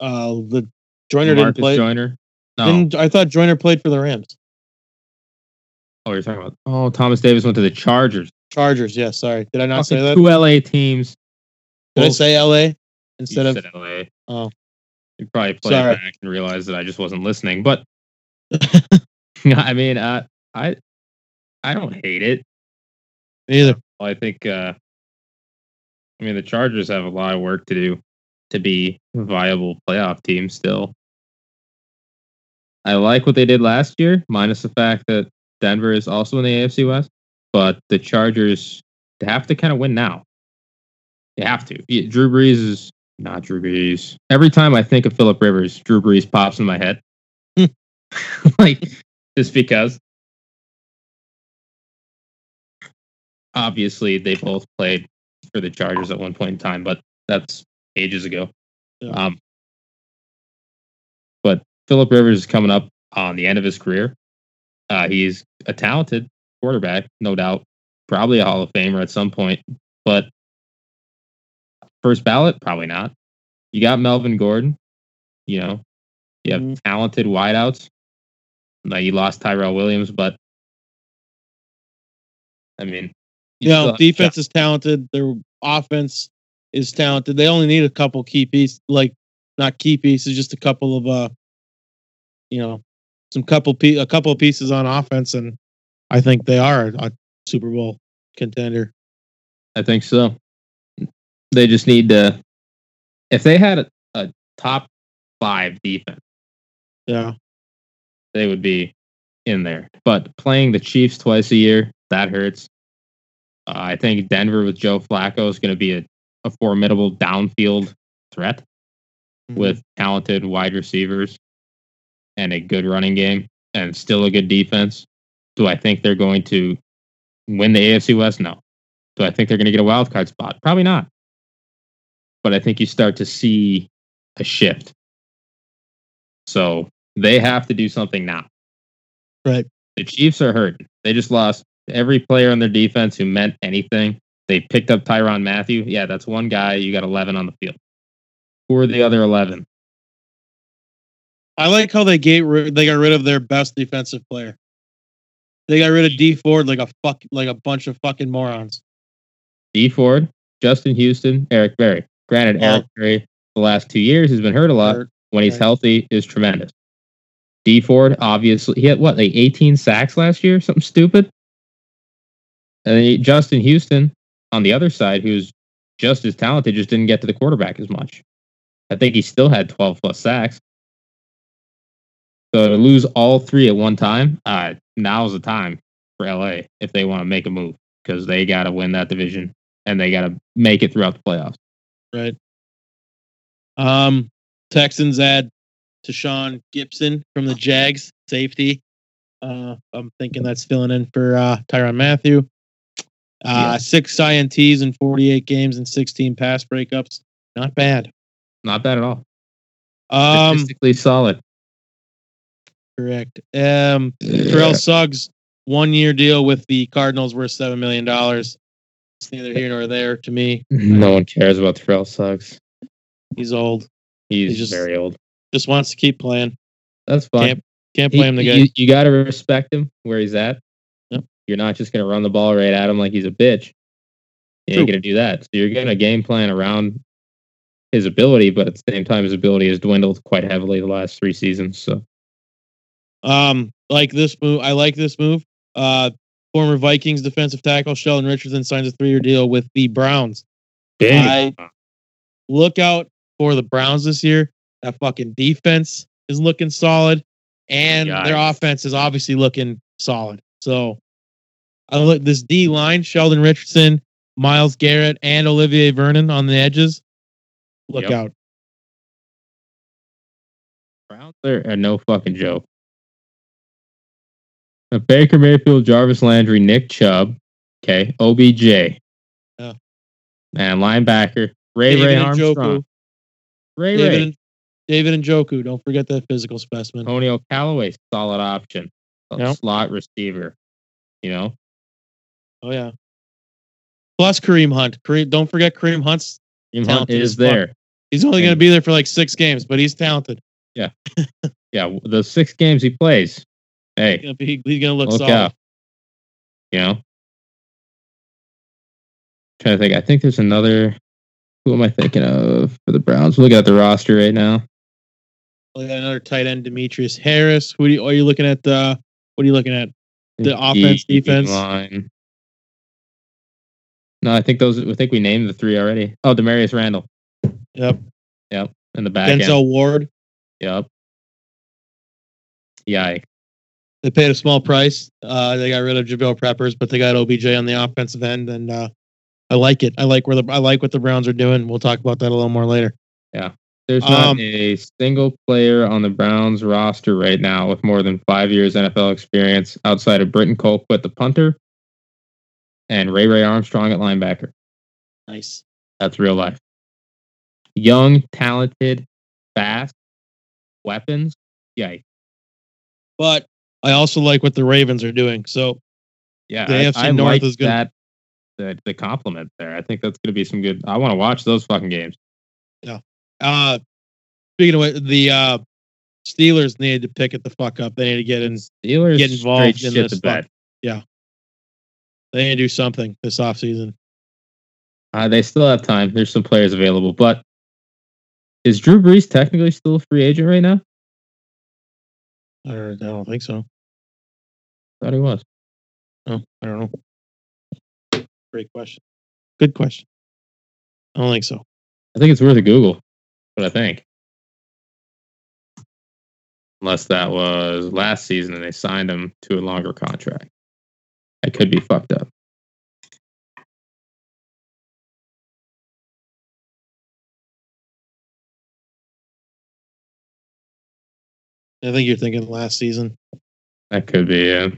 Uh, the Joyner Marcus didn't play. Joyner? No. Didn't, I thought Joyner played for the Rams. Oh, you're talking about... Oh, Thomas Davis went to the Chargers. Chargers, yeah, sorry. Did I not Talking say that? Two L A teams. Did I say L A instead of... You said L A. Oh. You probably played sorry. back and realized that I just wasn't listening. But, I mean, uh, I I don't hate it. Me either. Well, I think... Uh, I mean, the Chargers have a lot of work to do to be a viable playoff team still. I like what they did last year, minus the fact that Denver is also in the A F C West. But the Chargers, they have to kind of win now. They have to. Drew Brees is not Drew Brees. Every time I think of Phillip Rivers, Drew Brees pops in my head. Like, just because. Obviously, they both played for the Chargers at one point in time, but that's ages ago. Yeah. Um, but Phillip Rivers is coming up on the end of his career. Uh, he's a talented quarterback, no doubt, probably a Hall of Famer at some point, but First ballot? Probably not. You got Melvin Gordon. You know, you have mm-hmm. talented wideouts. Now you lost Tyrell Williams, but I mean, you know, still, defense yeah. is talented. Their offense is talented. They only need a couple key pieces, like not key pieces, just a couple of, uh, you know, some couple pe- a couple of pieces on offense, and I think they are a Super Bowl contender. I think so. They just need to. If they had a, a top five defense, yeah, they would be in there. But playing the Chiefs twice a year, that hurts. Uh, I think Denver with Joe Flacco is going to be a, a formidable downfield threat mm-hmm. with talented wide receivers and a good running game and still a good defense. Do I think they're going to win the A F C West? No. Do I think they're going to get a wild card spot? Probably not. But I think you start to see a shift. So they have to do something now. Right. The Chiefs are hurting. They just lost every player on their defense who meant anything. They picked up Tyrann Mathieu. Yeah, that's one guy. You got eleven on the field. Who are the other eleven? I like how they get rid- they got rid of their best defensive player. They got rid of Dee Ford like a fuck like a bunch of fucking morons. Dee Ford, Justin Houston, Eric Berry. Granted, oh. Eric Berry the last two years has been hurt a lot. Hurt. When he's right. healthy, is tremendous. Dee Ford, obviously, he had what, like eighteen sacks last year, something stupid. And then Justin Houston on the other side, who's just as talented, just didn't get to the quarterback as much. I think he still had twelve plus sacks. So to lose all three at one time, uh, now's the time for L A if they want to make a move, because they got to win that division and they got to make it throughout the playoffs. Right. Um, Texans add Tashawn Gibson from the Jags, safety. Uh, I'm thinking that's filling in for uh, Tyrann Mathieu. Uh, yeah. Six I N Ts in forty-eight games and sixteen pass breakups. Not bad. Not bad at all. Um, Statistically solid. Correct. Um, Terrell Suggs, one year deal with the Cardinals worth seven million dollars. It's neither here nor there to me. No one cares about Terrell Suggs. He's old. He's, He's just, very old. Just wants to keep playing. That's fine. Can't, can't play he, him the guy. You, you got to respect him where he's at. Yep. You're not just going to run the ball right at him like he's a bitch. You ain't going to do that. So you're going to game plan around his ability, but at the same time, his ability has dwindled quite heavily the last three seasons. So. Um, like this move, I like this move. Uh, former Vikings defensive tackle Sheldon Richardson signs a three-year deal with the Browns. Dang. I look out for the Browns this year. That fucking defense is looking solid, and Giants. Their offense is obviously looking solid. So, I look this D line: Sheldon Richardson, Myles Garrett, and Olivier Vernon on the edges. Look yep. out! Browns are no fucking joke. Baker Mayfield, Jarvis Landry, Nick Chubb, okay, O B J, yeah. and linebacker Ray David Ray Armstrong, Njoku. Ray David Ray, and, David Njoku. Don't forget that physical specimen. Antonio Callaway, solid option, yep. slot receiver. You know, oh yeah. Plus Kareem Hunt. Kareem, don't forget Kareem Hunt's Kareem Hunt is there. He's only going to be there for like six games, but he's talented. Yeah, yeah. The six games he plays. Hey, he's gonna, be, he's gonna look, look solid. Out. You know, I'm trying to think. I think there's another. Who am I thinking of for the Browns? We're looking at the roster right now. We got another tight end, Demetrius Harris. Who do you, are you looking at? The what are you looking at? The offense, D- defense. Line. No, I think those. I think we named the three already. Oh, Demarius Randall. Yep. Yep. In the back. Denzel end. Ward. Yep. Yikes. They paid a small price. Uh, they got rid of Jabrill Peppers, but they got O B J on the offensive end, and uh, I like it. I like where the I like what the Browns are doing. We'll talk about that a little more later. Yeah, there's not um, a single player on the Browns roster right now with more than five years N F L experience outside of Britton Colquitt, the punter, and Ray Ray Armstrong at linebacker. Nice. That's real life. Young, talented, fast, weapons. Yikes. But I also like what the Ravens are doing. So yeah, the I, A F C I North like is good. That the, the compliment there. I think that's going to be some good. I want to watch those fucking games. Yeah. Uh, speaking of it, the uh, Steelers needed to pick it the fuck up. They need to get in. Steelers get involved in shit this. To yeah. They need to do something this offseason. Uh, they still have time. There's some players available, but is Drew Brees technically still a free agent right now? I don't, I don't think so. Thought he was. Oh, I don't know. Great question. Good question. I don't think so. I think it's worth a Google, but I think. Unless that was last season and they signed him to a longer contract. I could be fucked up. I think you're thinking last season. That could be, yeah.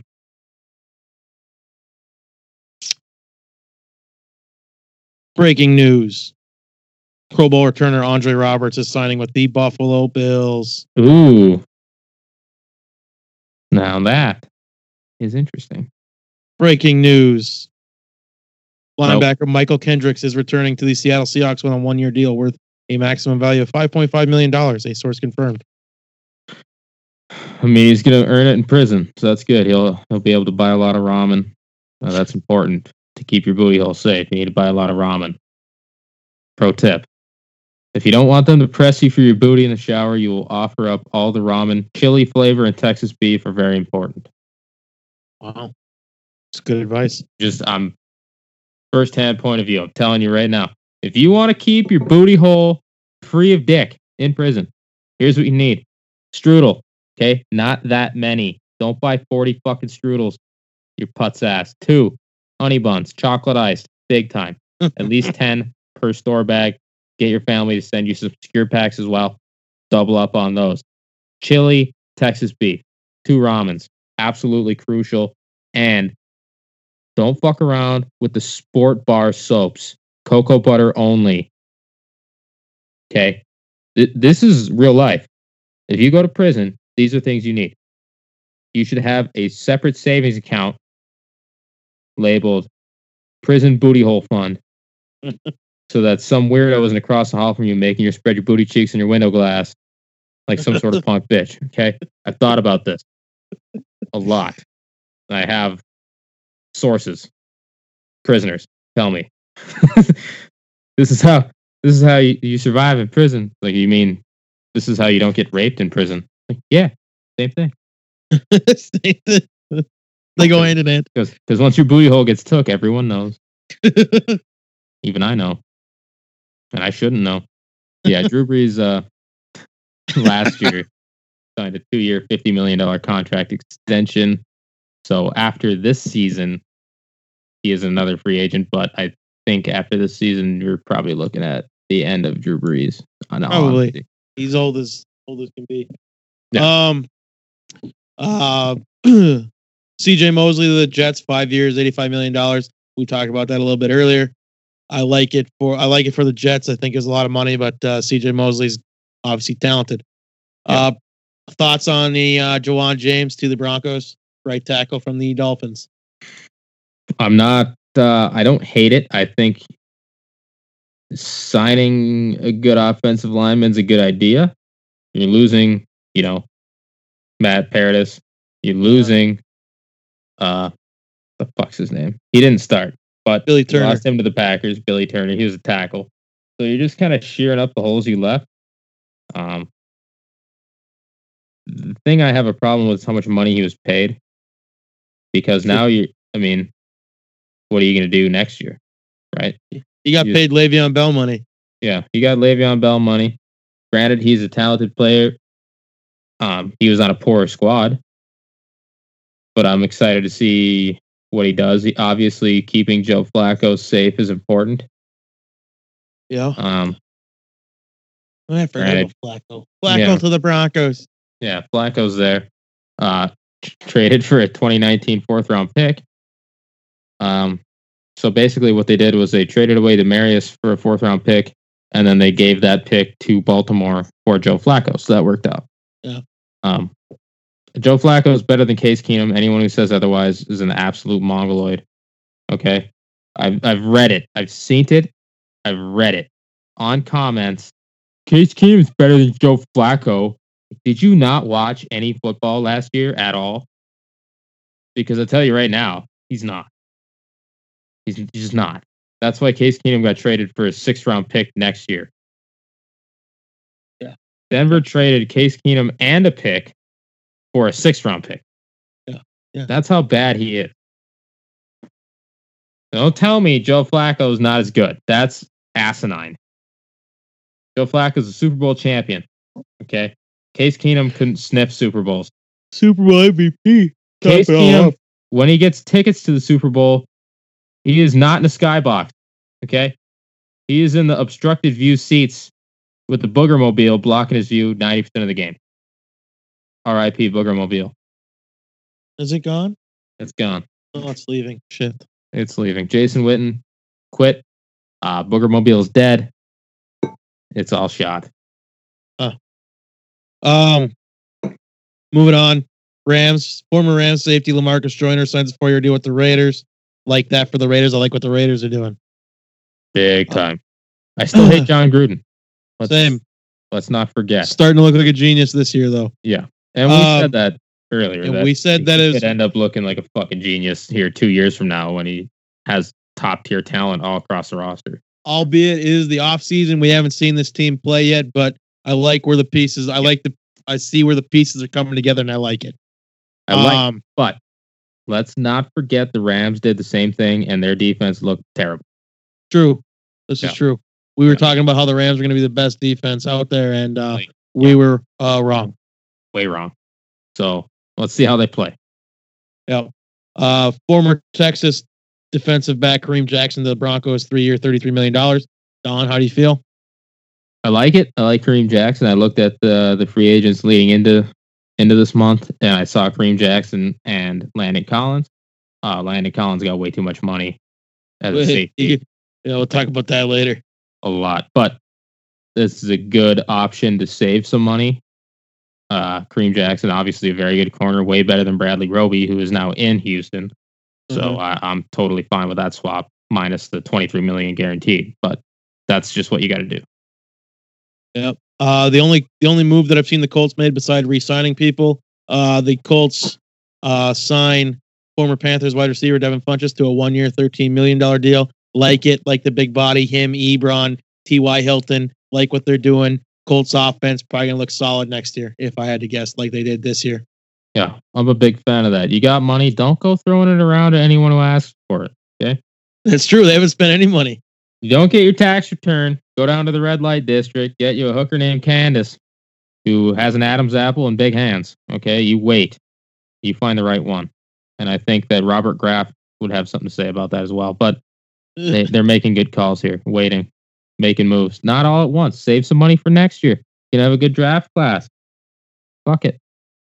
Breaking news. Pro Bowl returner Andre Roberts is signing with the Buffalo Bills. Ooh. Now that is interesting. Breaking news. Linebacker nope. Michael Kendricks is returning to the Seattle Seahawks on a one-year deal worth a maximum value of five point five million dollars, a source confirmed. I mean, he's going to earn it in prison, so that's good. He'll he'll be able to buy a lot of ramen. Uh, that's important to keep your booty hole safe. You need to buy a lot of ramen. Pro tip. If you don't want them to press you for your booty in the shower, you will offer up all the ramen. Chili flavor and Texas beef are very important. Wow. That's good advice. Just I'm um, first-hand point of view. I'm telling you right now. If you want to keep your booty hole free of dick in prison, here's what you need. Strudel. Okay, not that many. Don't buy forty fucking strudels. Your putz ass. Two, honey buns, chocolate iced, big time. At least ten per store bag. Get your family to send you some secure packs as well. Double up on those. Chili, Texas beef, two ramens. Absolutely crucial. And don't fuck around with the sport bar soaps. Cocoa butter only. Okay, Th- this is real life. If you go to prison, these are things you need. You should have a separate savings account labeled Prison Booty Hole Fund so that some weirdo isn't across the hall from you making you spread your booty cheeks in your window glass like some sort of punk bitch. Okay? I've thought about this a lot. I have sources. Prisoners. Tell me. This is how this is how you, you survive in prison. Like, you mean this is how you don't get raped in prison? Like, yeah, same thing. Same thing. They go hand in hand. Because once your booty hole gets took, everyone knows. Even I know. And I shouldn't know. Yeah, Drew Brees uh, last year signed a two-year, fifty million dollars contract extension. So after this season, he is another free agent. But I think after this season, you're probably looking at the end of Drew Brees. Probably. Honesty. He's old as old as can be. Yeah. Um, uh, C J Mosley, the Jets, five years, eighty-five million dollars. We talked about that a little bit earlier. I like it for I like it for the Jets. I think it's a lot of money, but uh, C J Mosley's obviously talented. Yeah. Uh, thoughts on the uh, Jawan James to the Broncos, right tackle from the Dolphins? I'm not. Uh, I don't hate it. I think signing a good offensive lineman's a good idea. You're losing. You know, Matt Paradis, you're losing, uh, the fuck's his name? He didn't start, but Billy Turner lost him to the Packers. Billy Turner, he was a tackle. So you're just kind of shearing up the holes you left. Um, the thing I have a problem with is how much money he was paid, because now you, I mean, what are you going to do next year? Right? He got you paid just, Le'Veon Bell money. Yeah. He got Le'Veon Bell money. Granted, he's a talented player. Um, he was on a poorer squad, but I'm excited to see what he does. He, obviously, keeping Joe Flacco safe is important. Yeah. Um, I forgot about Flacco. Flacco yeah. to the Broncos. Yeah, Flacco's there. Uh, traded for a twenty nineteen fourth round pick. Um, so basically, what they did was they traded away Demarius for a fourth round pick, and then they gave that pick to Baltimore for Joe Flacco. So that worked out. Yeah. Um, Joe Flacco is better than Case Keenum. Anyone who says otherwise is an absolute mongoloid. Okay. I've I've read it. I've seen it. I've read it on comments. Case Keenum's better than Joe Flacco. Did you not watch any football last year at all? Because I tell you right now, he's not. He's just not. That's why Case Keenum got traded for a sixth round pick next year. Yeah. Denver traded Case Keenum and a pick for a sixth round pick. Yeah. Yeah. That's how bad he is. Don't tell me Joe Flacco is not as good. That's asinine. Joe Flacco is a Super Bowl champion. Okay. Case Keenum couldn't sniff Super Bowls. Super Bowl M V P. Case Keenum, when he gets tickets to the Super Bowl, he is not in the skybox. Okay? He is in the obstructed view seats with the Boogermobile blocking his view ninety percent of the game. R I P Boogermobile. Is it gone? It's gone. Oh, it's leaving. Shit. It's leaving. Jason Witten quit. Uh, Boogermobile is dead. It's all shot. Huh. Um, moving on. Rams, former Rams safety LaMarcus Joyner signs a four-year deal with the Raiders. Like that for the Raiders. I like what the Raiders are doing. Big time. Uh, I still hate John Gruden. Let's, same. Let's not forget. Starting to look like a genius this year, though. Yeah. And we um, said that earlier. And that we said that it could end up looking like a fucking genius here two years from now when he has top-tier talent all across the roster. Albeit it is the offseason. We haven't seen this team play yet, but I like where the pieces... I like the... I see where the pieces are coming together, and I like it. I like um, it, but let's not forget the Rams did the same thing, and their defense looked terrible. True. This yeah. is true. We were yeah. talking about how the Rams are going to be the best defense out there, and uh, yeah. we were uh, wrong. Way wrong. So let's see how they play. Yeah. Uh, former Texas defensive back Kareem Jackson to the Broncos, three-year, thirty-three million dollars. Don, how do you feel? I like it. I like Kareem Jackson. I looked at the the free agents leading into into this month, and I saw Kareem Jackson and Landon Collins. Uh, Landon Collins got way too much money as a safety. Yeah, we'll talk about that later. A lot. But this is a good option to save some money. Uh, Kareem Jackson, obviously a very good corner, way better than Bradley Roby, who is now in Houston. So mm-hmm. I, I'm totally fine with that swap, minus the twenty-three million dollars guaranteed. But that's just what you got to do. Yep. Uh, the only the only move that I've seen the Colts made beside re-signing people, uh, the Colts uh, sign former Panthers wide receiver Devin Funchess to a one-year, thirteen million dollars deal. Like it, like the big body, him, Ebron, T Y. Hilton, like what they're doing. Colts offense probably going to look solid next year, if I had to guess, like they did this year. Yeah, I'm a big fan of that. You got money, don't go throwing it around to anyone who asks for it, okay? That's true, they haven't spent any money. You don't get your tax return. Go down to the red light district. Get you a hooker named Candace who has an Adam's apple and big hands. Okay, you wait. You find the right one. And I think that Robert Kraft would have something to say about that as well. But they, they're making good calls here. Waiting. Making moves. Not all at once. Save some money for next year. You can have a good draft class. Fuck it.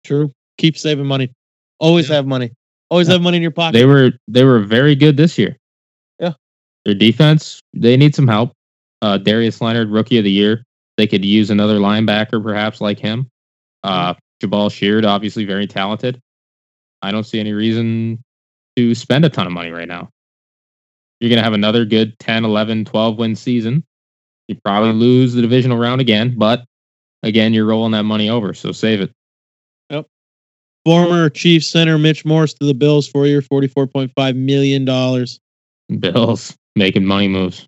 True. Keep saving money. Always have money. Always yeah. have money in your pocket. They were They were very good this year. Yeah. Their defense, they need some help. Uh, Darius Leonard, rookie of the year. They could use another linebacker, perhaps like him. Uh, Jabal Sheard, obviously very talented. I don't see any reason to spend a ton of money right now. You're going to have another good ten, eleven, twelve win season. You probably lose the divisional round again, but again, you're rolling that money over, so save it. Yep. Former Chiefs center Mitch Morse to the Bills, four-year, forty-four point five million dollars. Bills making money moves.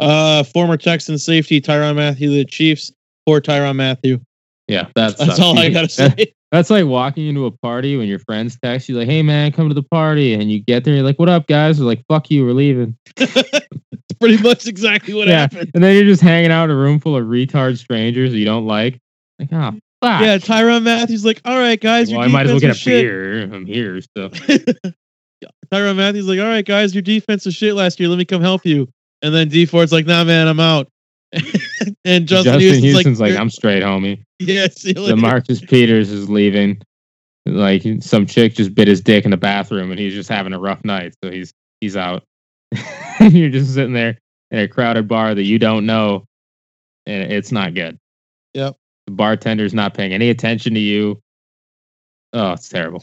Uh, former Texan safety Tyrann Mathieu, the Chiefs. Poor Tyrann Mathieu. Yeah, that's that's all I gotta say. That's like walking into a party when your friends text you like, "Hey man, come to the party," and you get there, you're like, "What up, guys?" They're like, "Fuck you, we're leaving." It's pretty much exactly what yeah. happened. And then you're just hanging out in a room full of retard strangers you don't like. Like, ah, oh, fuck. Yeah, Tyrann Mathieu's like, "All right, guys, well, your I might as well get a shit. beer. I'm here." So Tyrann Mathieu's like, "All right, guys, your defense was shit last year. Let me come help you." And then Dee Ford's like, "Nah, man, I'm out." And Justin, Justin Houston's, Houston's like, like, "I'm straight, homie." Yeah, see you later. Marcus Peters is leaving. Like some chick just bit his dick in the bathroom, and he's just having a rough night, so he's he's out. And you're just sitting there in a crowded bar that you don't know, and it's not good. Yep. The bartender's not paying any attention to you. Oh, it's terrible.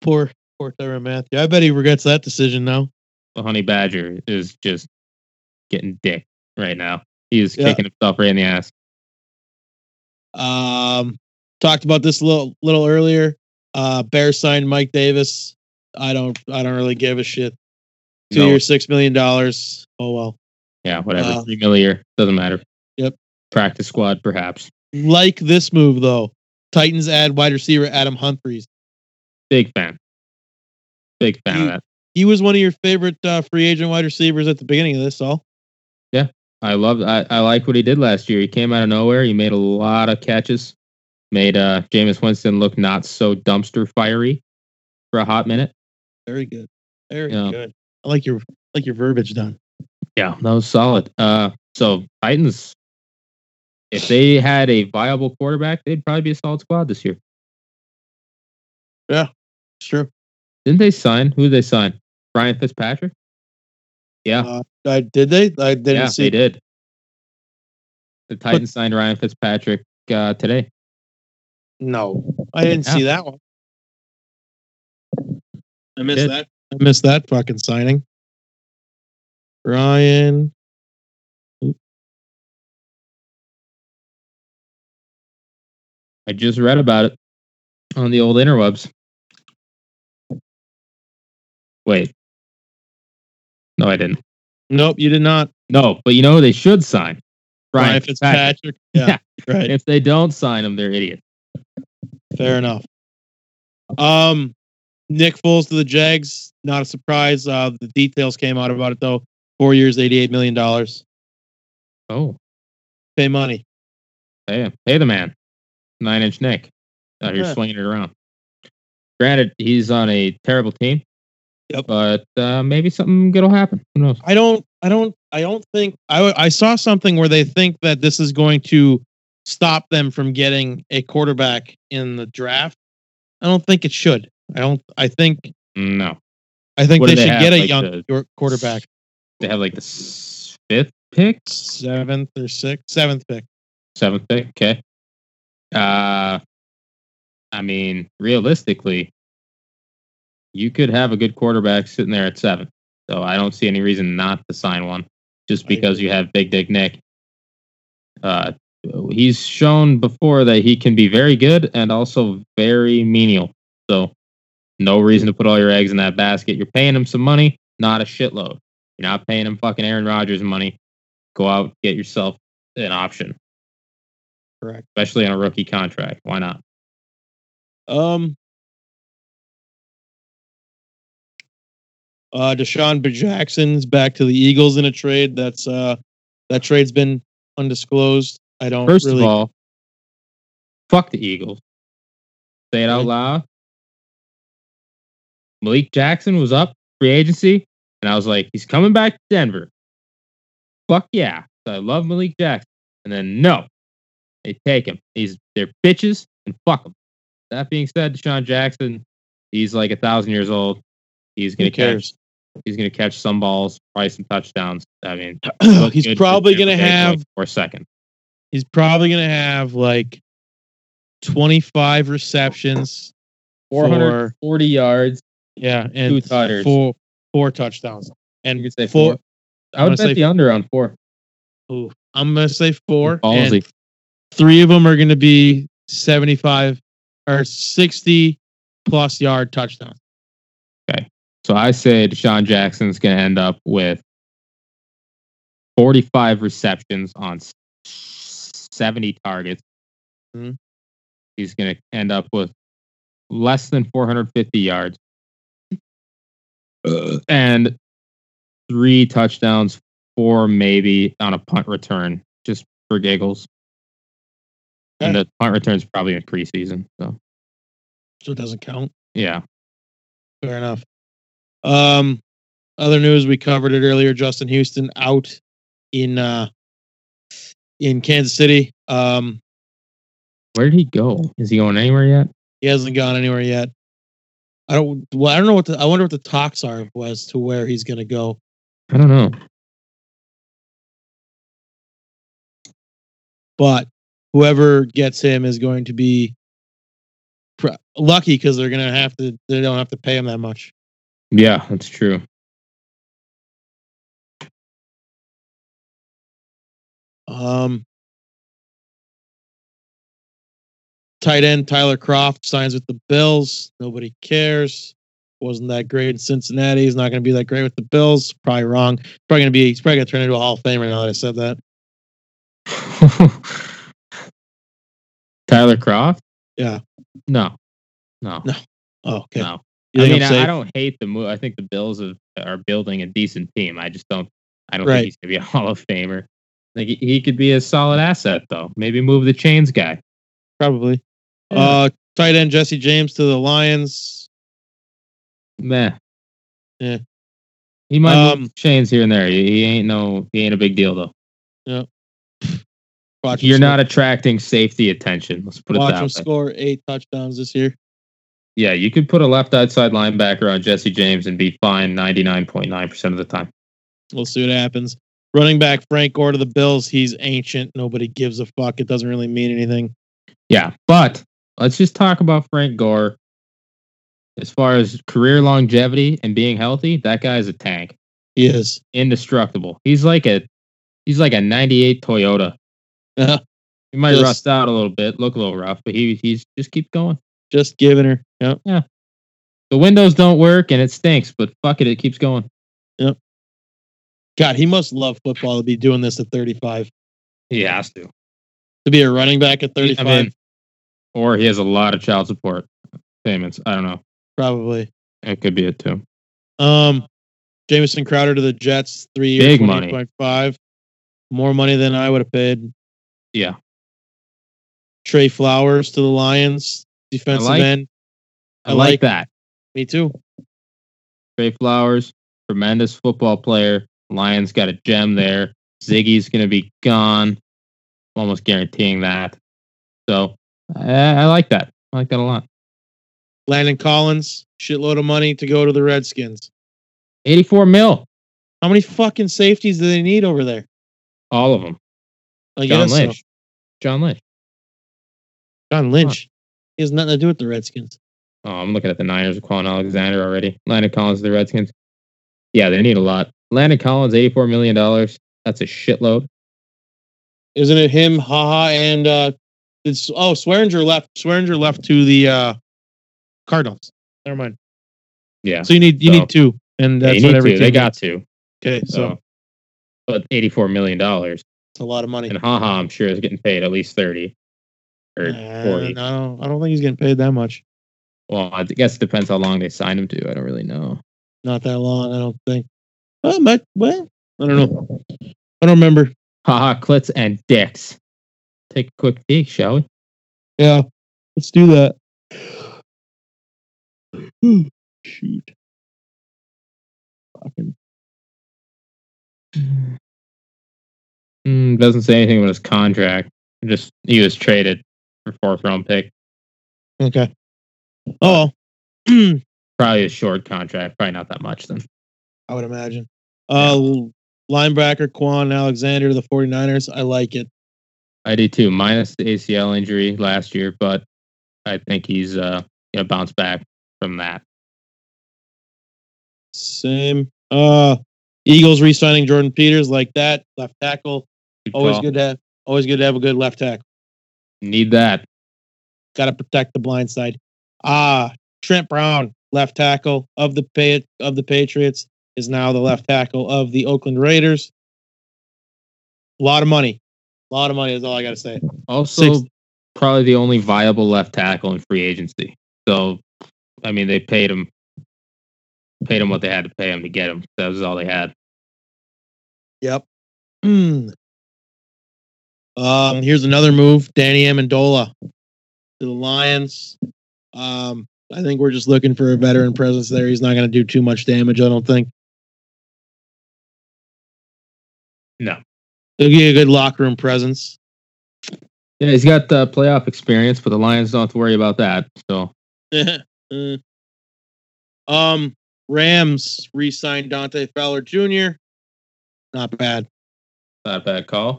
Poor Poor Tyrann Mathieu. I bet he regrets that decision now. The Honey Badger is just getting dick right now. He is yeah. kicking himself right in the ass. Um, talked about this a little, little earlier. Uh, Bears signed Mike Davis. I don't, I don't really give a shit. Two no. years, six million dollars. Oh well. Yeah, whatever. Uh, Three million a year doesn't matter. Yep. Practice squad, perhaps. Like this move though. Titans add wide receiver Adam Humphries. Big fan. Big fan he, of that. He was one of your favorite uh, free agent wide receivers at the beginning of this all. Yeah, I love. I, I like what he did last year. He came out of nowhere. He made a lot of catches. Made uh, Jameis Winston look not so dumpster fiery for a hot minute. Very good. Very you know, good. I like your like your verbiage done. Yeah, that was solid. Uh, so Titans, if they had a viable quarterback, they'd probably be a solid squad this year. Yeah, sure. Didn't they sign? Who did they sign? Ryan Fitzpatrick? Yeah. Uh, I, did they? I didn't yeah, see. Yeah, they did. The Titans but, signed Ryan Fitzpatrick uh, today. No, I didn't yeah. see that one. I missed did. that. I missed that fucking signing. Ryan. Oops. I just read about it on the old interwebs. Wait. No, I didn't. Nope, you did not. No, but you know who they should sign? Brian, Brian Fitzpatrick. Fitzpatrick. Yeah, yeah, right. If they don't sign him, they're idiots. Fair enough. Um, Nick Foles to the Jags. Not a surprise. Uh, the details came out about it, though. Four years, eighty-eight million dollars. Oh. Pay money. Pay him. Pay the man. Nine-inch Nick. Out uh, here yeah. swinging it around. Granted, he's on a terrible team. Yep. But uh, maybe something good will happen. Who knows? I don't. I don't. I don't think. I. W- I saw something where they think that this is going to stop them from getting a quarterback in the draft. I don't think it should. I don't. I think no. I think they, they should have, get a like young the, quarterback. They have like the fifth pick, seventh or sixth, seventh pick, seventh pick. Okay. Uh, I mean, realistically, you could have a good quarterback sitting there at seven. So I don't see any reason not to sign one just because you have Big Dick Nick. Uh, he's shown before that he can be very good and also very menial. So no reason to put all your eggs in that basket. You're paying him some money, not a shitload. You're not paying him fucking Aaron Rodgers money. Go out, get yourself an option. Correct. Especially on a rookie contract. Why not? Um. Uh, Deshaun Jackson's back to the Eagles in a trade. That's uh, that trade's been undisclosed. I don't. First really... of all, fuck the Eagles. Say it out loud. Malik Jackson was up free agency, and I was like, he's coming back to Denver. Fuck yeah! So I love Malik Jackson, and then no, they take him. He's they're bitches and fuck him. That being said, Deshaun Jackson, he's like a thousand years old. He's gonna catch. He's going to catch some balls, probably some touchdowns. I mean, he's probably going to have or second. He's probably going to have like twenty-five receptions, four hundred forty for, yards. Yeah, and two tutters. Four, four touchdowns. And you could say four. four. I would bet the under on four. Ooh, I'm going to say four. And three of them are going to be seventy-five or sixty plus yard touchdowns. Okay. So I say Deshaun Jackson's going to end up with forty-five receptions on seventy targets. Mm-hmm. He's going to end up with less than four hundred fifty yards uh, and three touchdowns, four maybe on a punt return, just for giggles. Okay. And the punt return's probably in preseason. So. so it doesn't count? Yeah. Fair enough. Um, other news, we covered it earlier. Justin Houston out in uh, in Kansas City. Um, Where did he go? Is he going anywhere yet? He hasn't gone anywhere yet. I don't. Well, I don't know what. The, I wonder what the talks are as to where he's going to go. I don't know. But whoever gets him is going to be lucky because they're gonna have to. They don't have to pay him that much. Yeah, that's true. Um, tight end Tyler Kroft signs with the Bills. Nobody cares. Wasn't that great in Cincinnati. He's not going to be that great with the Bills. Probably wrong. Probably going to be. He's probably going to turn into a Hall of Famer now that I said that. Tyler Kroft. Yeah. No. No. No. Oh, okay. No. I mean, I, I don't hate the move. I think the Bills have, are building a decent team. I just don't. I don't right. think he's going to be a Hall of Famer. Like he could be a solid asset, though. Maybe move the chains guy. Probably. Yeah. Uh, tight end Jesse James to the Lions. Meh. Yeah. He might um, move the chains here and there. He ain't no. He ain't a big deal, though. Yeah. Watch You're not score. attracting safety attention. Let's put Watch it that way. Watch him score eight touchdowns this year. Yeah, you could put a left outside linebacker on Jesse James and be fine ninety-nine point nine percent of the time. We'll see what happens. Running back Frank Gore to the Bills. He's ancient. Nobody gives a fuck. It doesn't really mean anything. Yeah, but let's just talk about Frank Gore. As far as career longevity and being healthy, that guy's a tank. He is indestructible. He's like a he's like a ninety-eight Toyota. Uh, he might just rust out a little bit, look a little rough, but he he's just keep going. Just giving her. Yep. Yeah. The windows don't work and it stinks, but fuck it, it keeps going. Yep. God, he must love football to be doing this at thirty-five. He has to. To be a running back at thirty-five. I mean, or he has a lot of child support payments. I don't know. Probably. It could be it too. Um, Jamison Crowder to the Jets, three years, twenty point five. More money than I would have paid. Yeah. Trey Flowers to the Lions, defensive I like, end. I, I like, like that. Me too. Trey Flowers, tremendous football player. Lions got a gem there. Ziggy's going to be gone. I'm almost guaranteeing that. So I, I like that. I like that a lot. Landon Collins, shitload of money to go to the Redskins. eighty-four mil. How many fucking safeties do they need over there? All of them. I John, guess Lynch. So. John Lynch. John Lynch. John Lynch. He has nothing to do with the Redskins. Oh, I'm looking at the Niners with Quan Alexander already. Landon Collins, the Redskins. Yeah, they need a lot. Landon Collins, eighty-four million dollars. That's a shitload. Isn't it him? Haha. And, uh, it's, oh, Swearinger left. Swearinger left to the uh, Cardinals. Never mind. Yeah. So you need you so, need two. And that's what every team They needs. got two. Okay. So, so but eighty-four million dollars. It's a lot of money. And Haha, I'm sure, is getting paid at least thirty or uh, forty. No, I don't think he's getting paid that much. Well, I guess it depends how long they sign him to. I don't really know. Not that long, I don't think. Oh, my, what? I don't know. I don't remember. Haha, clits and dicks. Take a quick peek, shall we? Yeah, let's do that. Ooh, shoot. Fucking. Mm, doesn't say anything about his contract. Just he was traded for fourth round pick. Okay. Oh, probably a short contract. Probably not that much then. I would imagine. Uh, yeah. Linebacker Quan Alexander to the forty-niners. I like it. I do too. Minus the A C L injury last year, but I think he's uh gonna bounce back from that. Same. Uh, Eagles re-signing Jordan Peters like that. Left tackle. Good always call. good to have. Always good to have a good left tackle. Need that. Got to protect the blind side. Ah, Trent Brown, left tackle of the pay- of the Patriots. Is now the left tackle of the Oakland Raiders. A lot of money. A lot of money is all I got to say. Also, Six. probably the only viable left tackle in free agency. So, I mean, they paid him paid him what they had to pay him to get him. That was all they had. Yep. Mm. Um, here's another move. Danny Amendola to the Lions. Um, I think we're just looking for a veteran presence there. He's not going to do too much damage, I don't think. No. He'll give you a good locker room presence. Yeah, he's got the playoff experience, but the Lions don't have to worry about that. So, um, Rams re-signed Dante Fowler Junior Not bad. Not a bad call.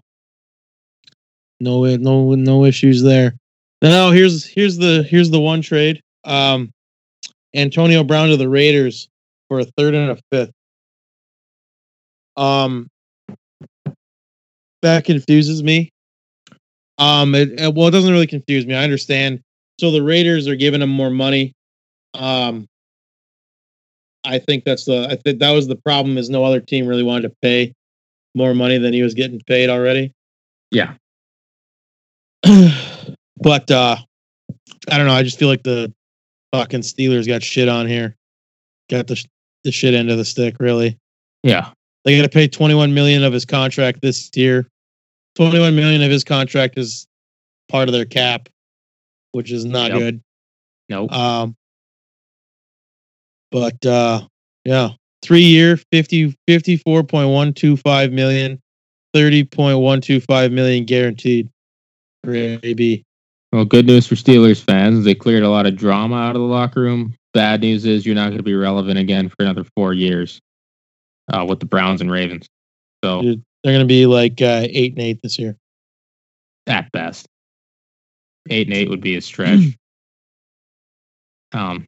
No, no, no issues there. No, here's here's the here's the one trade. Um, Antonio Brown to the Raiders for a third and a fifth. Um, that confuses me. Um, it, it, well, it doesn't really confuse me. I understand. So the Raiders are giving him more money. Um, I think that's the. I think that was the problem. Is no other team really wanted to pay more money than he was getting paid already. Yeah. But uh, I don't know. I just feel like the fucking Steelers got shit on here. Got the the shit end of the stick, really. Yeah. They got to pay twenty-one million dollars of his contract this year. twenty-one million dollars of his contract is part of their cap, which is not nope. good. Nope. Um, but, uh, yeah. Three-year, fifty, fifty-four point one two five million dollars, thirty point one two five million dollars guaranteed. Maybe. Well, good news for Steelers fans. They cleared a lot of drama out of the locker room. Bad news is you're not going to be relevant again for another four years uh, with the Browns and Ravens. So Dude, they're going to be like uh, eight and eight this year. At best. Eight and eight would be a stretch. um,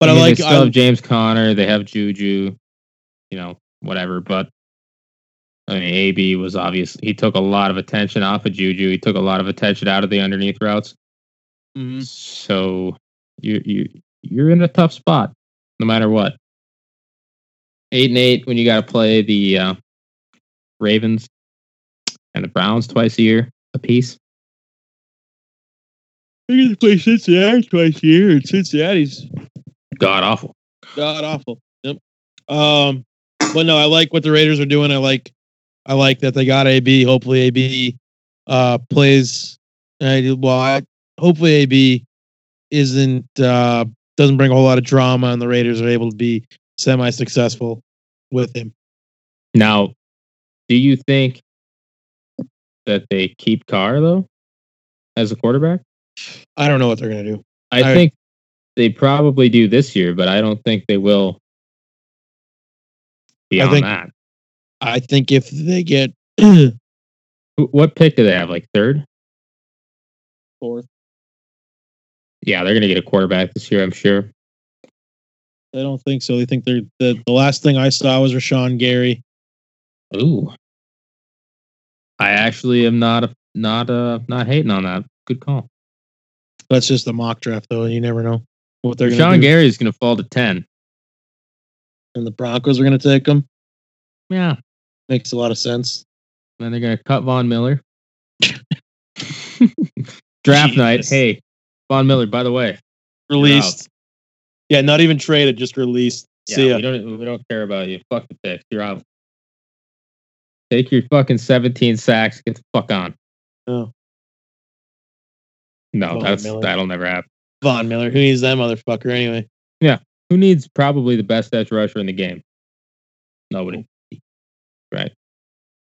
but I, mean, I like they still I, have James Conner. They have Juju, you know, whatever. But I mean, A B was obvious. He took a lot of attention off of Juju. He took a lot of attention out of the underneath routes. Mm-hmm. So you you you're in a tough spot, no matter what. Eight and eight when you got to play the uh, Ravens and the Browns twice a year apiece. They're going to play Cincinnati twice a year, and Cincinnati's god awful. God awful. Yep. Um, but no, I like what the Raiders are doing. I like. I like that they got A B. Hopefully A B uh, plays. Uh, well, I, hopefully A B isn't uh, doesn't bring a whole lot of drama, and the Raiders are able to be semi-successful with him. Now, do you think that they keep Carr though as a quarterback? I don't know what they're going to do. I, I think they probably do this year, but I don't think they will beyond I think, that. I think if they get... What pick do they have? Like third? Fourth. Yeah, they're going to get a quarterback this year, I'm sure. I don't think so. They think they're... The, the last thing I saw was Rashawn Gary. Ooh. I actually am not a, not uh not hating on that. Good call. That's just the mock draft, though. You never know what they're going to do. Rashawn Gary is going to fall to ten. And the Broncos are going to take him? Yeah. Makes a lot of sense. Then they're going to cut Von Miller. Draft Jesus. Night. Hey, Von Miller, by the way. Released. Yeah, not even traded, just released. Yeah, See ya. We don't, we don't care about you. Fuck the pick. You're out. Take your fucking seventeen sacks. Get the fuck on. Oh. No, Von that's Miller. That'll never happen. Von Miller. Who needs that motherfucker anyway? Yeah. Who needs probably the best edge rusher in the game? Nobody. Right.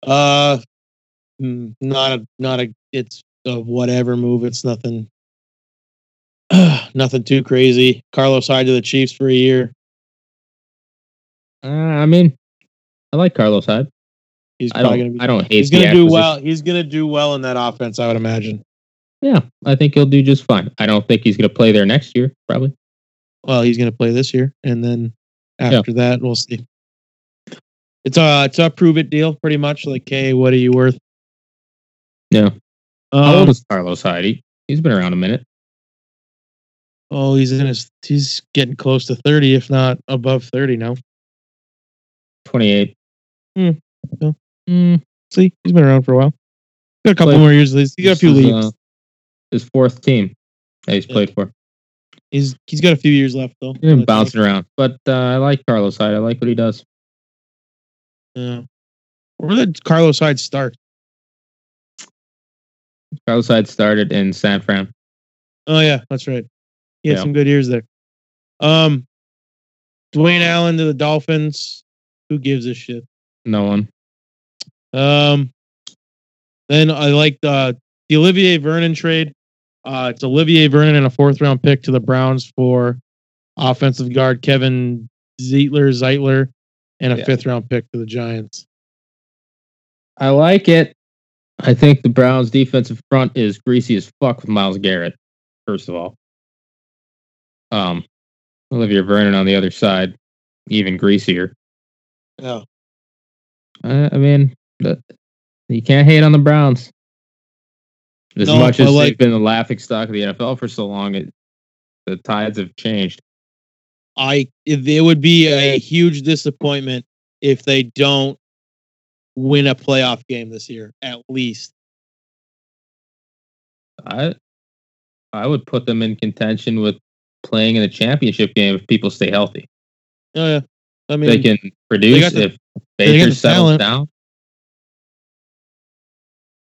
Uh, not a, not a, it's a whatever move. It's nothing, nothing too crazy. Carlos Hyde to the Chiefs for a year. Uh, I mean, I like Carlos Hyde. He's I don't, gonna be, I don't hate He's going to do acquisition. well. He's going to do well in that offense, I would imagine. Yeah, I think he'll do just fine. I don't think he's going to play there next year, probably. Well, he's going to play this year, and then after yeah. that, we'll see. It's a, it's a prove-it deal, pretty much. Like, hey, what are you worth? Yeah. Um, How old is Carlos Hyde? He's been around a minute. Oh, he's in his. He's getting close to thirty, if not above thirty now. twenty-eight. Hmm. So, mm. See, he's been around for a while. Got a couple played, more years. He's got a few is, leagues. Uh, his fourth team that he's yeah. played for. He's he's got a few years left though. He's been bouncing around, but uh, I like Carlos Hyde. I like what he does. Yeah. Where did Carlos Hyde start? Carlos Hyde started in San Fran. Oh yeah, that's right. He had yeah. some good years there. Um, Dwayne Allen to the Dolphins. Who gives a shit? No one. Um. Then I liked uh, the Olivier Vernon trade. Uh, it's Olivier Vernon and a fourth-round pick to the Browns for offensive guard Kevin Zeitler, Zeitler, and a yeah. fifth-round pick to the Giants. I like it. I think the Browns' defensive front is greasy as fuck with Myles Garrett. first of all. Um, Olivier Vernon on the other side, even greasier. No. Uh, I mean, the, you can't hate on the Browns. As no, much as like, they've been the laughing stock of the N F L for so long, it, the tides have changed. I it would be a huge disappointment if they don't win a playoff game this year, at least. I I would put them in contention with playing in a championship game if people stay healthy. Oh yeah, I mean they can produce they the, if Baker the settles down.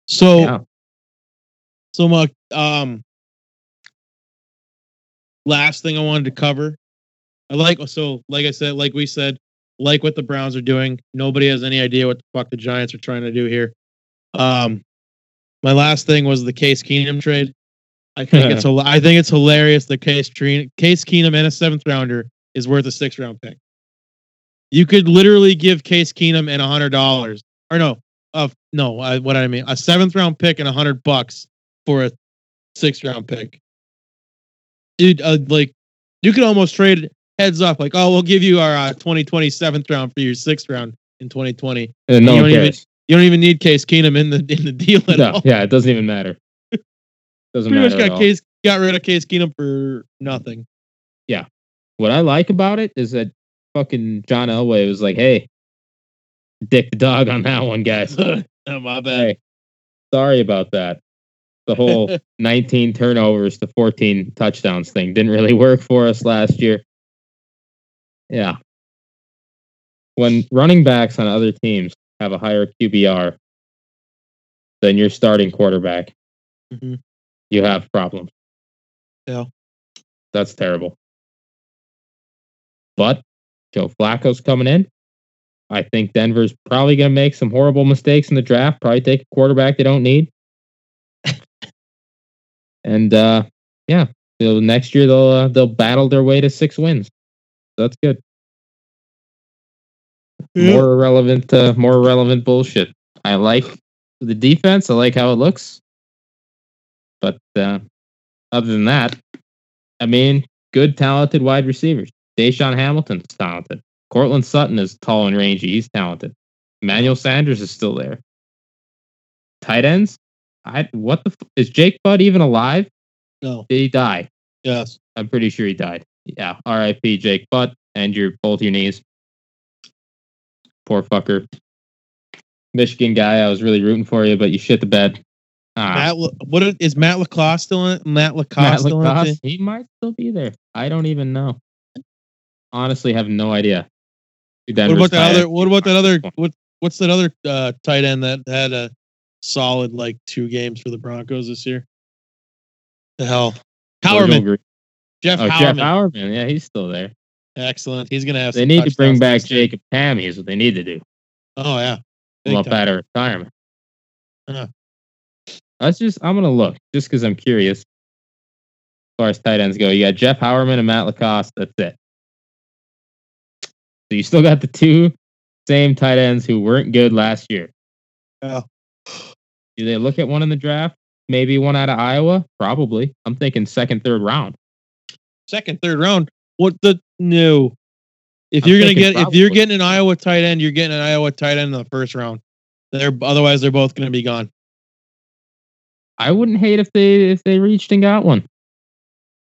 So, yeah. so Mark, um, last thing I wanted to cover. I like so like I said, like we said, like what the Browns are doing. Nobody has any idea what the fuck the Giants are trying to do here. Um, my last thing was the Case Keenum trade. I think it's I think it's hilarious that Case Keenum, Case Keenum and a seventh rounder is worth a sixth round pick. You could literally give Case Keenum and a hundred dollars, or no, of uh, no, uh, what I mean, a seventh round pick and a hundred bucks for a sixth round pick. It uh, like you could almost trade heads up, like, oh, we'll give you our uh, twenty twenty seventh round for your sixth round in twenty twenty. No, you don't even you don't even need Case Keenum in the in the deal at no, all. Yeah, it doesn't even matter. Doesn't Pretty matter much got Case got rid of Case Keenum for nothing. Yeah. What I like about it is that fucking John Elway was like, hey, dick the dog on that one, guys. Oh, my bad. Hey, sorry about that. The whole nineteen turnovers to fourteen touchdowns thing didn't really work for us last year. Yeah. When running backs on other teams have a higher Q B R than your starting quarterback, mm-hmm. you have problems. Yeah. That's terrible. But Joe Flacco's coming in. I think Denver's probably going to make some horrible mistakes in the draft. Probably take a quarterback they don't need. and, uh, yeah, next year they'll uh, they'll battle their way to six wins. That's good. Yeah. More irrelevant, uh, more relevant bullshit. I like the defense. I like how it looks. But uh, other than that, I mean, good, talented wide receivers. Deshaun Hamilton's talented. Cortland Sutton is tall and rangy. He's talented. Emmanuel Sanders is still there. Tight ends? I what the f- is Jake Budd even alive? No. Did he die? Yes. I'm pretty sure he died. Yeah. R I P Jake Budd and your both your knees. Poor fucker. Michigan guy, I was really rooting for you, but you shit the bed. Uh, Matt, what is, is Matt LaCosse still in? Matt LaCosse, Matt LaCosse still in it? He might still be there. I don't even know. Honestly, have no idea. What about the other? What about that other? What What's that other uh, tight end that had a solid like two games for the Broncos this year? The hell, Howerman. Jeff oh, Howerman. Jeff Howerman. Yeah, he's still there. Excellent. He's gonna have. They some need to bring back Jacob Tammy. Is what they need to do. Oh yeah. Big up time. Out of retirement. Uh-huh. Let's just, I'm going to look just because I'm curious. As far as tight ends go, you got Jeff Howerman and Matt LaCosse. That's it. So you still got the two same tight ends who weren't good last year. Yeah. Do they look at one in the draft? Maybe one out of Iowa? Probably. I'm thinking second, third round. Second, third round? What the? No. If I'm you're going to get, probably. If you're getting an Iowa tight end, you're getting an Iowa tight end in the first round. They're, otherwise, they're both going to be gone. I wouldn't hate if they if they reached and got one.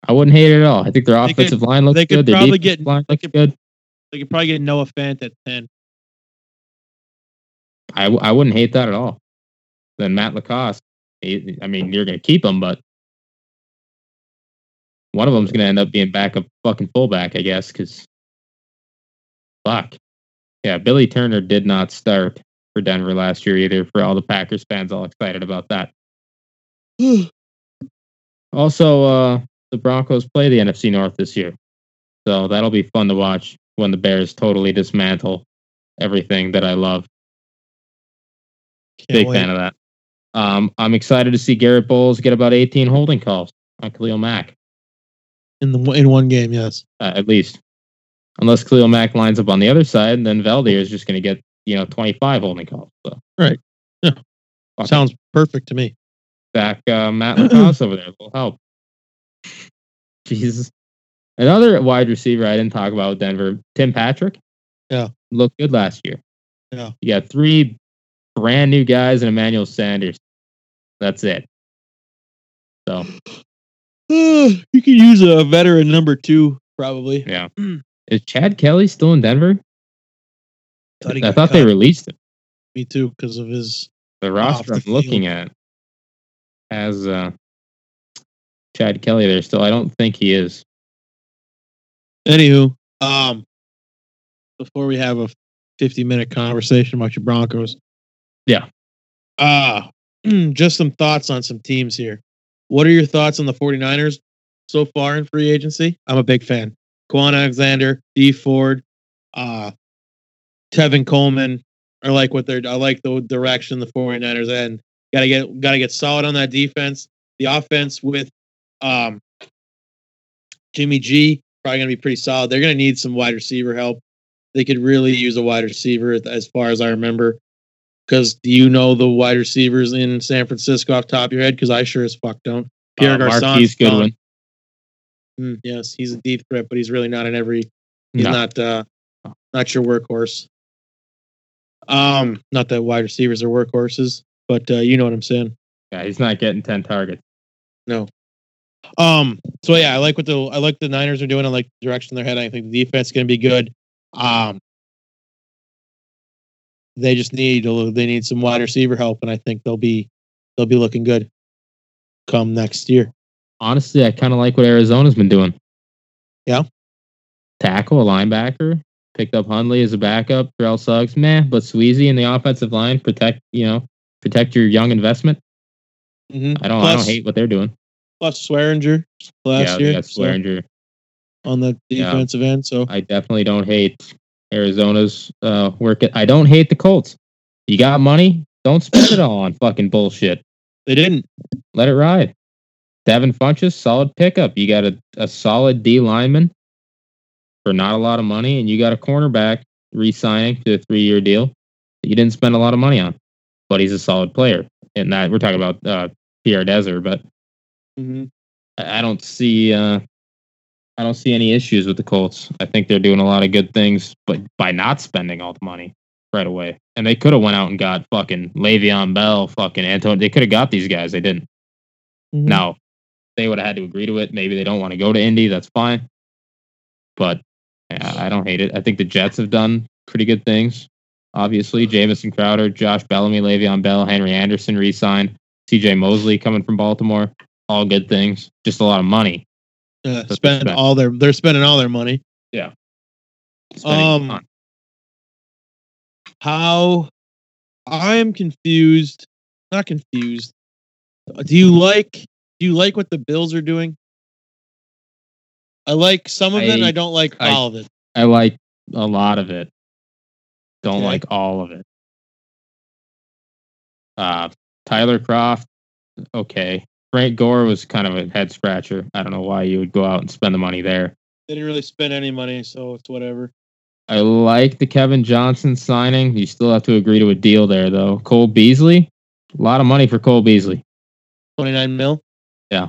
I wouldn't hate it at all. I think their they offensive could, line looks they could good. Probably their get, line they could, good. They could probably get Noah Fant at ten. I, I wouldn't hate that at all. Then Matt LaCosse, he, I mean, you're going to keep him, but one of them's going to end up being backup fucking fullback, I guess, because fuck. Yeah, Billy Turner did not start for Denver last year either, for all the Packers fans all excited about that. Also, uh, the Broncos play the N F C North this year, so that'll be fun to watch when the Bears totally dismantle everything that I love. Can't Big wait. fan of that. Um, I'm excited to see Garrett Bowles get about eighteen holding calls on Khalil Mack in the in one game. Yes, uh, at least, unless Khalil Mack lines up on the other side, and then Valdir is just going to get you know twenty-five holding calls. So. Right. Yeah. Fuck. Sounds perfect to me. Back uh, Matt LaCosse over there will help. Jesus. Another wide receiver I didn't talk about with Denver, Tim Patrick. Yeah. Looked good last year. Yeah. You got three brand new guys and Emmanuel Sanders. That's it. So you could use a veteran number two, probably. Yeah. Is Chad Kelly still in Denver? I thought, I thought they released him. Me too, because of his the roster I'm looking at has uh, Chad Kelly there still. I don't think he is. Anywho, um, before we have a fifty-minute conversation about your Broncos, yeah, uh, just some thoughts on some teams here. What are your thoughts on the 49ers so far in free agency? I'm a big fan. Quan Alexander, Dee Ford, uh, Tevin Coleman. I like what they're. I like the direction the 49ers end. Gotta get gotta get solid on that defense. The offense with um, Jimmy G. Probably going to be pretty solid. They're going to need some wide receiver help. They could really use a wide receiver, as far as I remember. Because do you know the wide receivers in San Francisco off the top of your head? Because I sure as fuck don't. Pierre uh, Garçon's gone. Mm, yes, he's a deep threat, but he's really not in every. He's no. not uh, not your workhorse. Um, not that wide receivers are workhorses, but uh, you know what I'm saying. Yeah, he's not getting ten targets. No. Um. So yeah, I like what the I like the Niners are doing. I like the direction they're heading. I think the defense is going to be good. Um. They just need a, they need some wide receiver help, and I think they'll be they'll be looking good come next year. Honestly, I kind of like what Arizona's been doing. Yeah. Tackle a linebacker. Picked up Hundley as a backup. Terrell Suggs, meh, but Sweezy in the offensive line protect you know protect your young investment. Mm-hmm. I don't Plus, I don't hate what they're doing. Plus Swearinger last yeah, year. Yeah, Swearinger. So, on the defensive yeah. end. So I definitely don't hate Arizona's uh, work. At, I don't hate the Colts. You got money? Don't spend it all on fucking bullshit. They didn't. Let it ride. Devin Funchess, solid pickup. You got a, a solid D lineman for not a lot of money, and you got a cornerback re-signing to a three-year deal that you didn't spend a lot of money on. But he's a solid player. And that we're talking about uh, Pierre Desir, but Mm-hmm. I don't see uh, I don't see any issues with the Colts. I think they're doing a lot of good things, but by not spending all the money right away. And they could have went out and got fucking Le'Veon Bell, fucking Antonio. They could have got these guys. They didn't. Mm-hmm. Now, they would have had to agree to it. Maybe they don't want to go to Indy. That's fine. But yeah, I don't hate it. I think the Jets have done pretty good things. Obviously, Jamison Crowder, Josh Bellamy, Le'Veon Bell, Henry Anderson re-signed, C J Mosley coming from Baltimore. All good things, just a lot of money. Uh, spend all their they're spending all their money. Yeah. Spending um. How I am confused. Not confused. Do you like do you like what the Bills are doing? I like some of I, it. I don't like I, all of it. I like a lot of it. Don't okay. like all of it. Uh, Tyler Kroft. Okay. Frank Gore was kind of a head scratcher. I don't know why you would go out and spend the money there. They didn't really spend any money, so it's whatever. I like the Kevin Johnson signing. You still have to agree to a deal there, though. Cole Beasley, a lot of money for Cole Beasley. twenty-nine mil Yeah.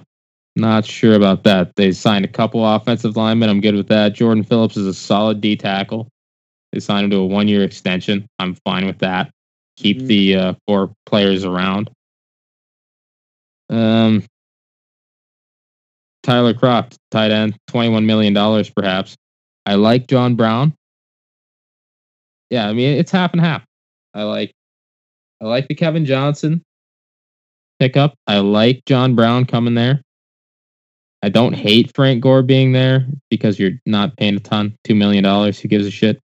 Not sure about that. They signed a couple offensive linemen. I'm good with that. Jordan Phillips is a solid D tackle. They signed him to a one-year extension. I'm fine with that. Keep mm-hmm. the uh, four players around. Um, Tyler Kroft, tight end, twenty-one million dollars perhaps. I like John Brown. Yeah, I mean it's half and half. I like, I like the Kevin Johnson pickup. I like John Brown coming there. I don't hate Frank Gore being there because you're not paying a ton, two million dollars. Who gives a shit?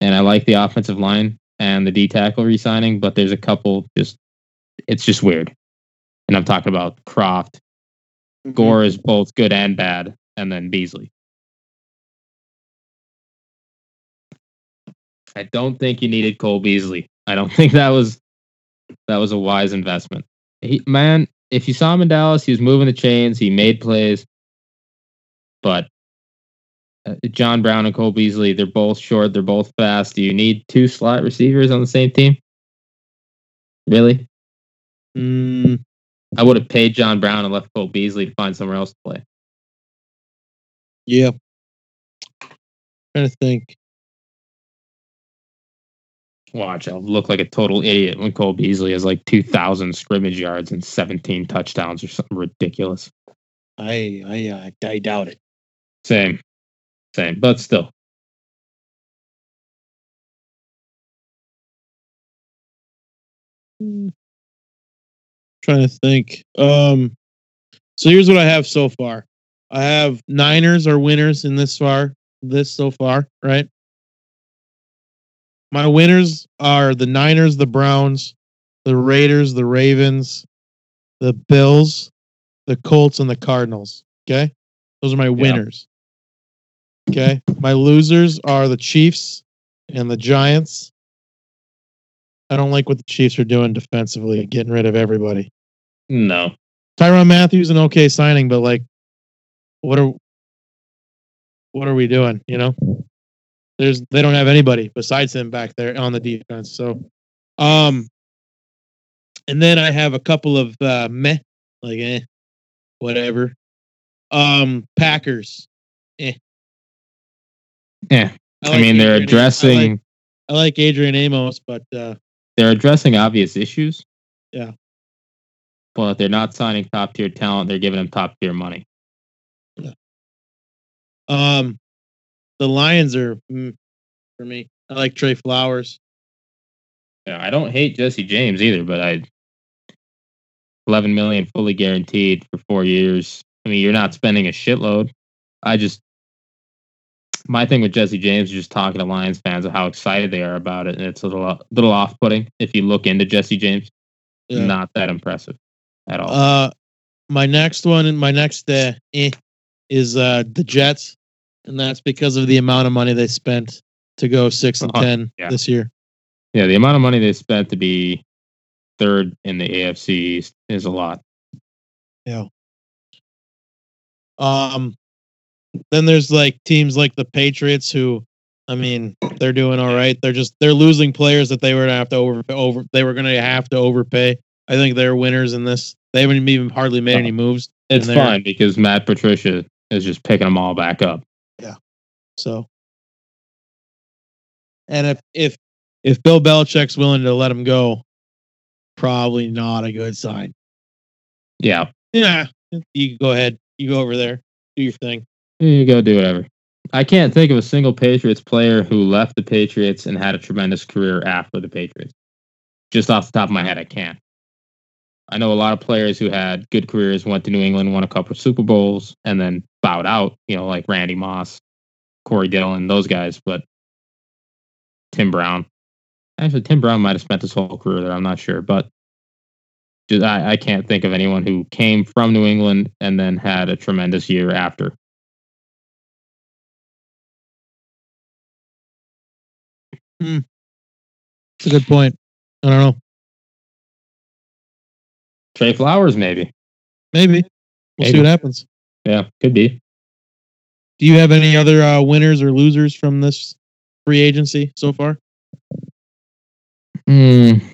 And I like the offensive line and the D tackle re-signing, but there's a couple just, it's just weird. And I'm talking about Kroft. Mm-hmm. Gore is both good and bad, and then Beasley. I don't think you needed Cole Beasley. I don't think that was that was a wise investment. He, man, if you saw him in Dallas, he was moving the chains. He made plays. But uh, John Brown and Cole Beasley, they're both short. They're both fast. Do you need two slot receivers on the same team? Really? Hmm. I would have paid John Brown and left Cole Beasley to find somewhere else to play. Yeah. I'm trying to think. Watch, I'll look like a total idiot when Cole Beasley has like two thousand scrimmage yards and seventeen touchdowns or something ridiculous. I I I doubt it. Same. Same, but still. I'm trying to think. Um, so here's what I have so far. I have Niners are winners in this far, this so far, right? My winners are the Niners, the Browns, the Raiders, the Ravens, the Bills, the Colts, and the Cardinals. Okay? Those are my winners. Yeah. Okay? My losers are the Chiefs and the Giants. I don't like what the Chiefs are doing defensively, getting rid of everybody. No. Tyrann Mathieu's an okay signing, but like, what are what are we doing, you know? There's, they don't have anybody besides him back there on the defense. So, um, and then I have a couple of uh, meh, like eh, whatever. Um, Packers, eh. Yeah, I, like I mean Adrian, they're addressing. I like, I like Adrian Amos, but uh, they're addressing obvious issues. Yeah, but they're not signing top tier talent. They're giving them top tier money. Yeah. Um. The Lions are, mm, for me, I like Trey Flowers. Yeah, I don't hate Jesse James either, but I eleven million dollars fully guaranteed for four years. I mean, you're not spending a shitload. I just, my thing with Jesse James is just talking to Lions fans of how excited they are about it, and it's a little, little off-putting if you look into Jesse James. Yeah. Not that impressive at all. Uh, my next one, and my next uh, eh, is uh, the Jets. And that's because of the amount of money they spent to go six and ten yeah. this year. Yeah, the amount of money they spent to be third in the A F C East is a lot. Yeah. Um. Then there's like teams like the Patriots, who, I mean, they're doing all right. They're just they're losing players that they were gonna have to over over. They were gonna have to overpay. I think they're winners in this. They haven't even hardly made any moves. It's fine because Matt Patricia is just picking them all back up. So, and if if if Bill Belichick's willing to let him go, probably not a good sign. Yeah, yeah. You go ahead. You go over there. Do your thing. You go do whatever. I can't think of a single Patriots player who left the Patriots and had a tremendous career after the Patriots. Just off the top of my head, I can't. I know a lot of players who had good careers, went to New England, won a couple of Super Bowls, and then bowed out. You know, like Randy Moss, Corey Dillon, those guys, but Tim Brown. Actually, Tim Brown might have spent his whole career there. I'm not sure, but just, I, I can't think of anyone who came from New England and then had a tremendous year after. Hmm. That's a good point. I don't know. Trey Flowers, maybe. Maybe. We'll maybe. see what happens. Yeah, could be. Do you have any other uh, winners or losers from this free agency so far? Mm.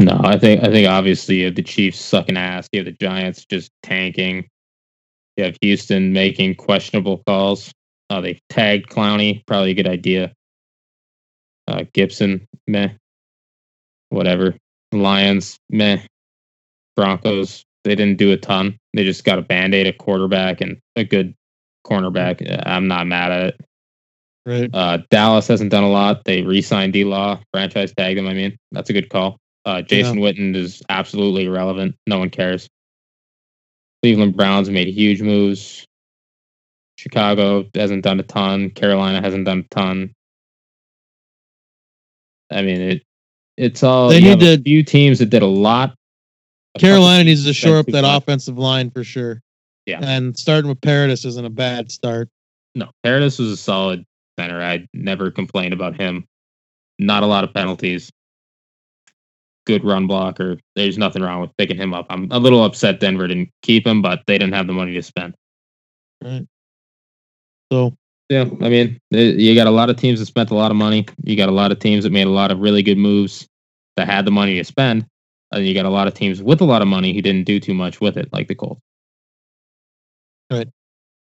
No, I think I think obviously you have the Chiefs sucking ass. You have the Giants just tanking. You have Houston making questionable calls. Uh, they tagged Clowney. Probably a good idea. Uh, Gibson, meh. Whatever. Lions, meh. Broncos. They didn't do a ton. They just got a Band-Aid, a quarterback, and a good cornerback. I'm not mad at it. Right. Uh, Dallas hasn't done a lot. They re-signed D-Law, franchise tagged him, I mean. That's a good call. Uh, Jason yeah. Witten is absolutely irrelevant. No one cares. Cleveland Browns made huge moves. Chicago hasn't done a ton. Carolina hasn't done a ton. I mean, it. it's all... They need to, a few teams that did a lot. Carolina needs to shore up that offensive line for sure. Yeah. And starting with Paradis isn't a bad start. No, Paradis was a solid center. I never complained about him. Not a lot of penalties. Good run blocker. There's nothing wrong with picking him up. I'm a little upset Denver didn't keep him, but they didn't have the money to spend. Right. So, yeah, I mean, you got a lot of teams that spent a lot of money. You got a lot of teams that made a lot of really good moves that had the money to spend. And you got a lot of teams with a lot of money who didn't do too much with it, like the Colts. Right.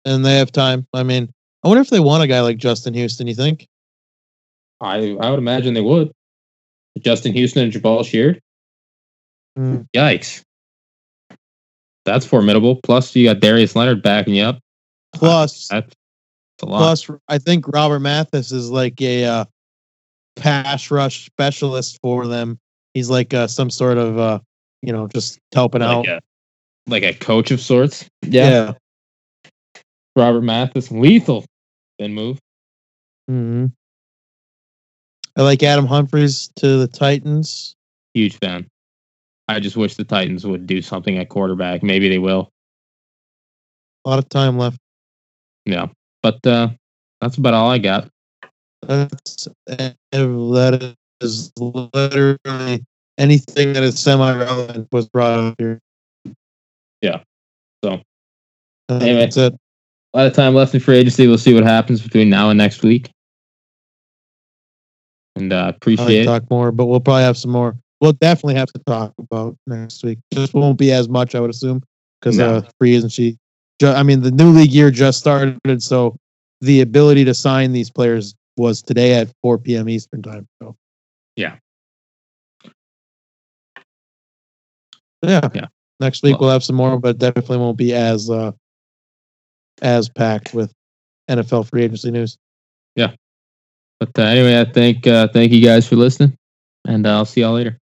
And they have time. I mean, I wonder if they want a guy like Justin Houston, you think? I I would imagine they would. Justin Houston and Jabal Sheard? Mm. Yikes. That's formidable. Plus, you got Darius Leonard backing you up. Plus, that's, that's a lot. Plus, I think Robert Mathis is like a uh, pass rush specialist for them. He's like uh, some sort of, uh, you know, just helping like out. A, like a coach of sorts? Yeah. yeah. Robert Mathis, lethal. Then move. Mm-hmm. I like Adam Humphries to the Titans. Huge fan. I just wish the Titans would do something at quarterback. Maybe they will. A lot of time left. Yeah, but uh, that's about all I got. That's, that is literally anything that is semi-relevant was brought up here. Yeah. So, uh, anyway, that's it. A lot of time left in free agency. We'll see what happens between now and next week. And I uh, appreciate I'll talk more, but we'll probably have some more. We'll definitely have to talk about next week. Just won't be as much, I would assume, because no. uh, free agency. Ju- I mean, the new league year just started, so the ability to sign these players was today at four p.m. Eastern time. So, yeah, yeah, yeah. Next week well, we'll have some more, but definitely won't be as uh, as packed with N F L free agency news. Yeah. But uh, anyway, I think uh, thank you guys for listening, and uh, I'll see y'all later.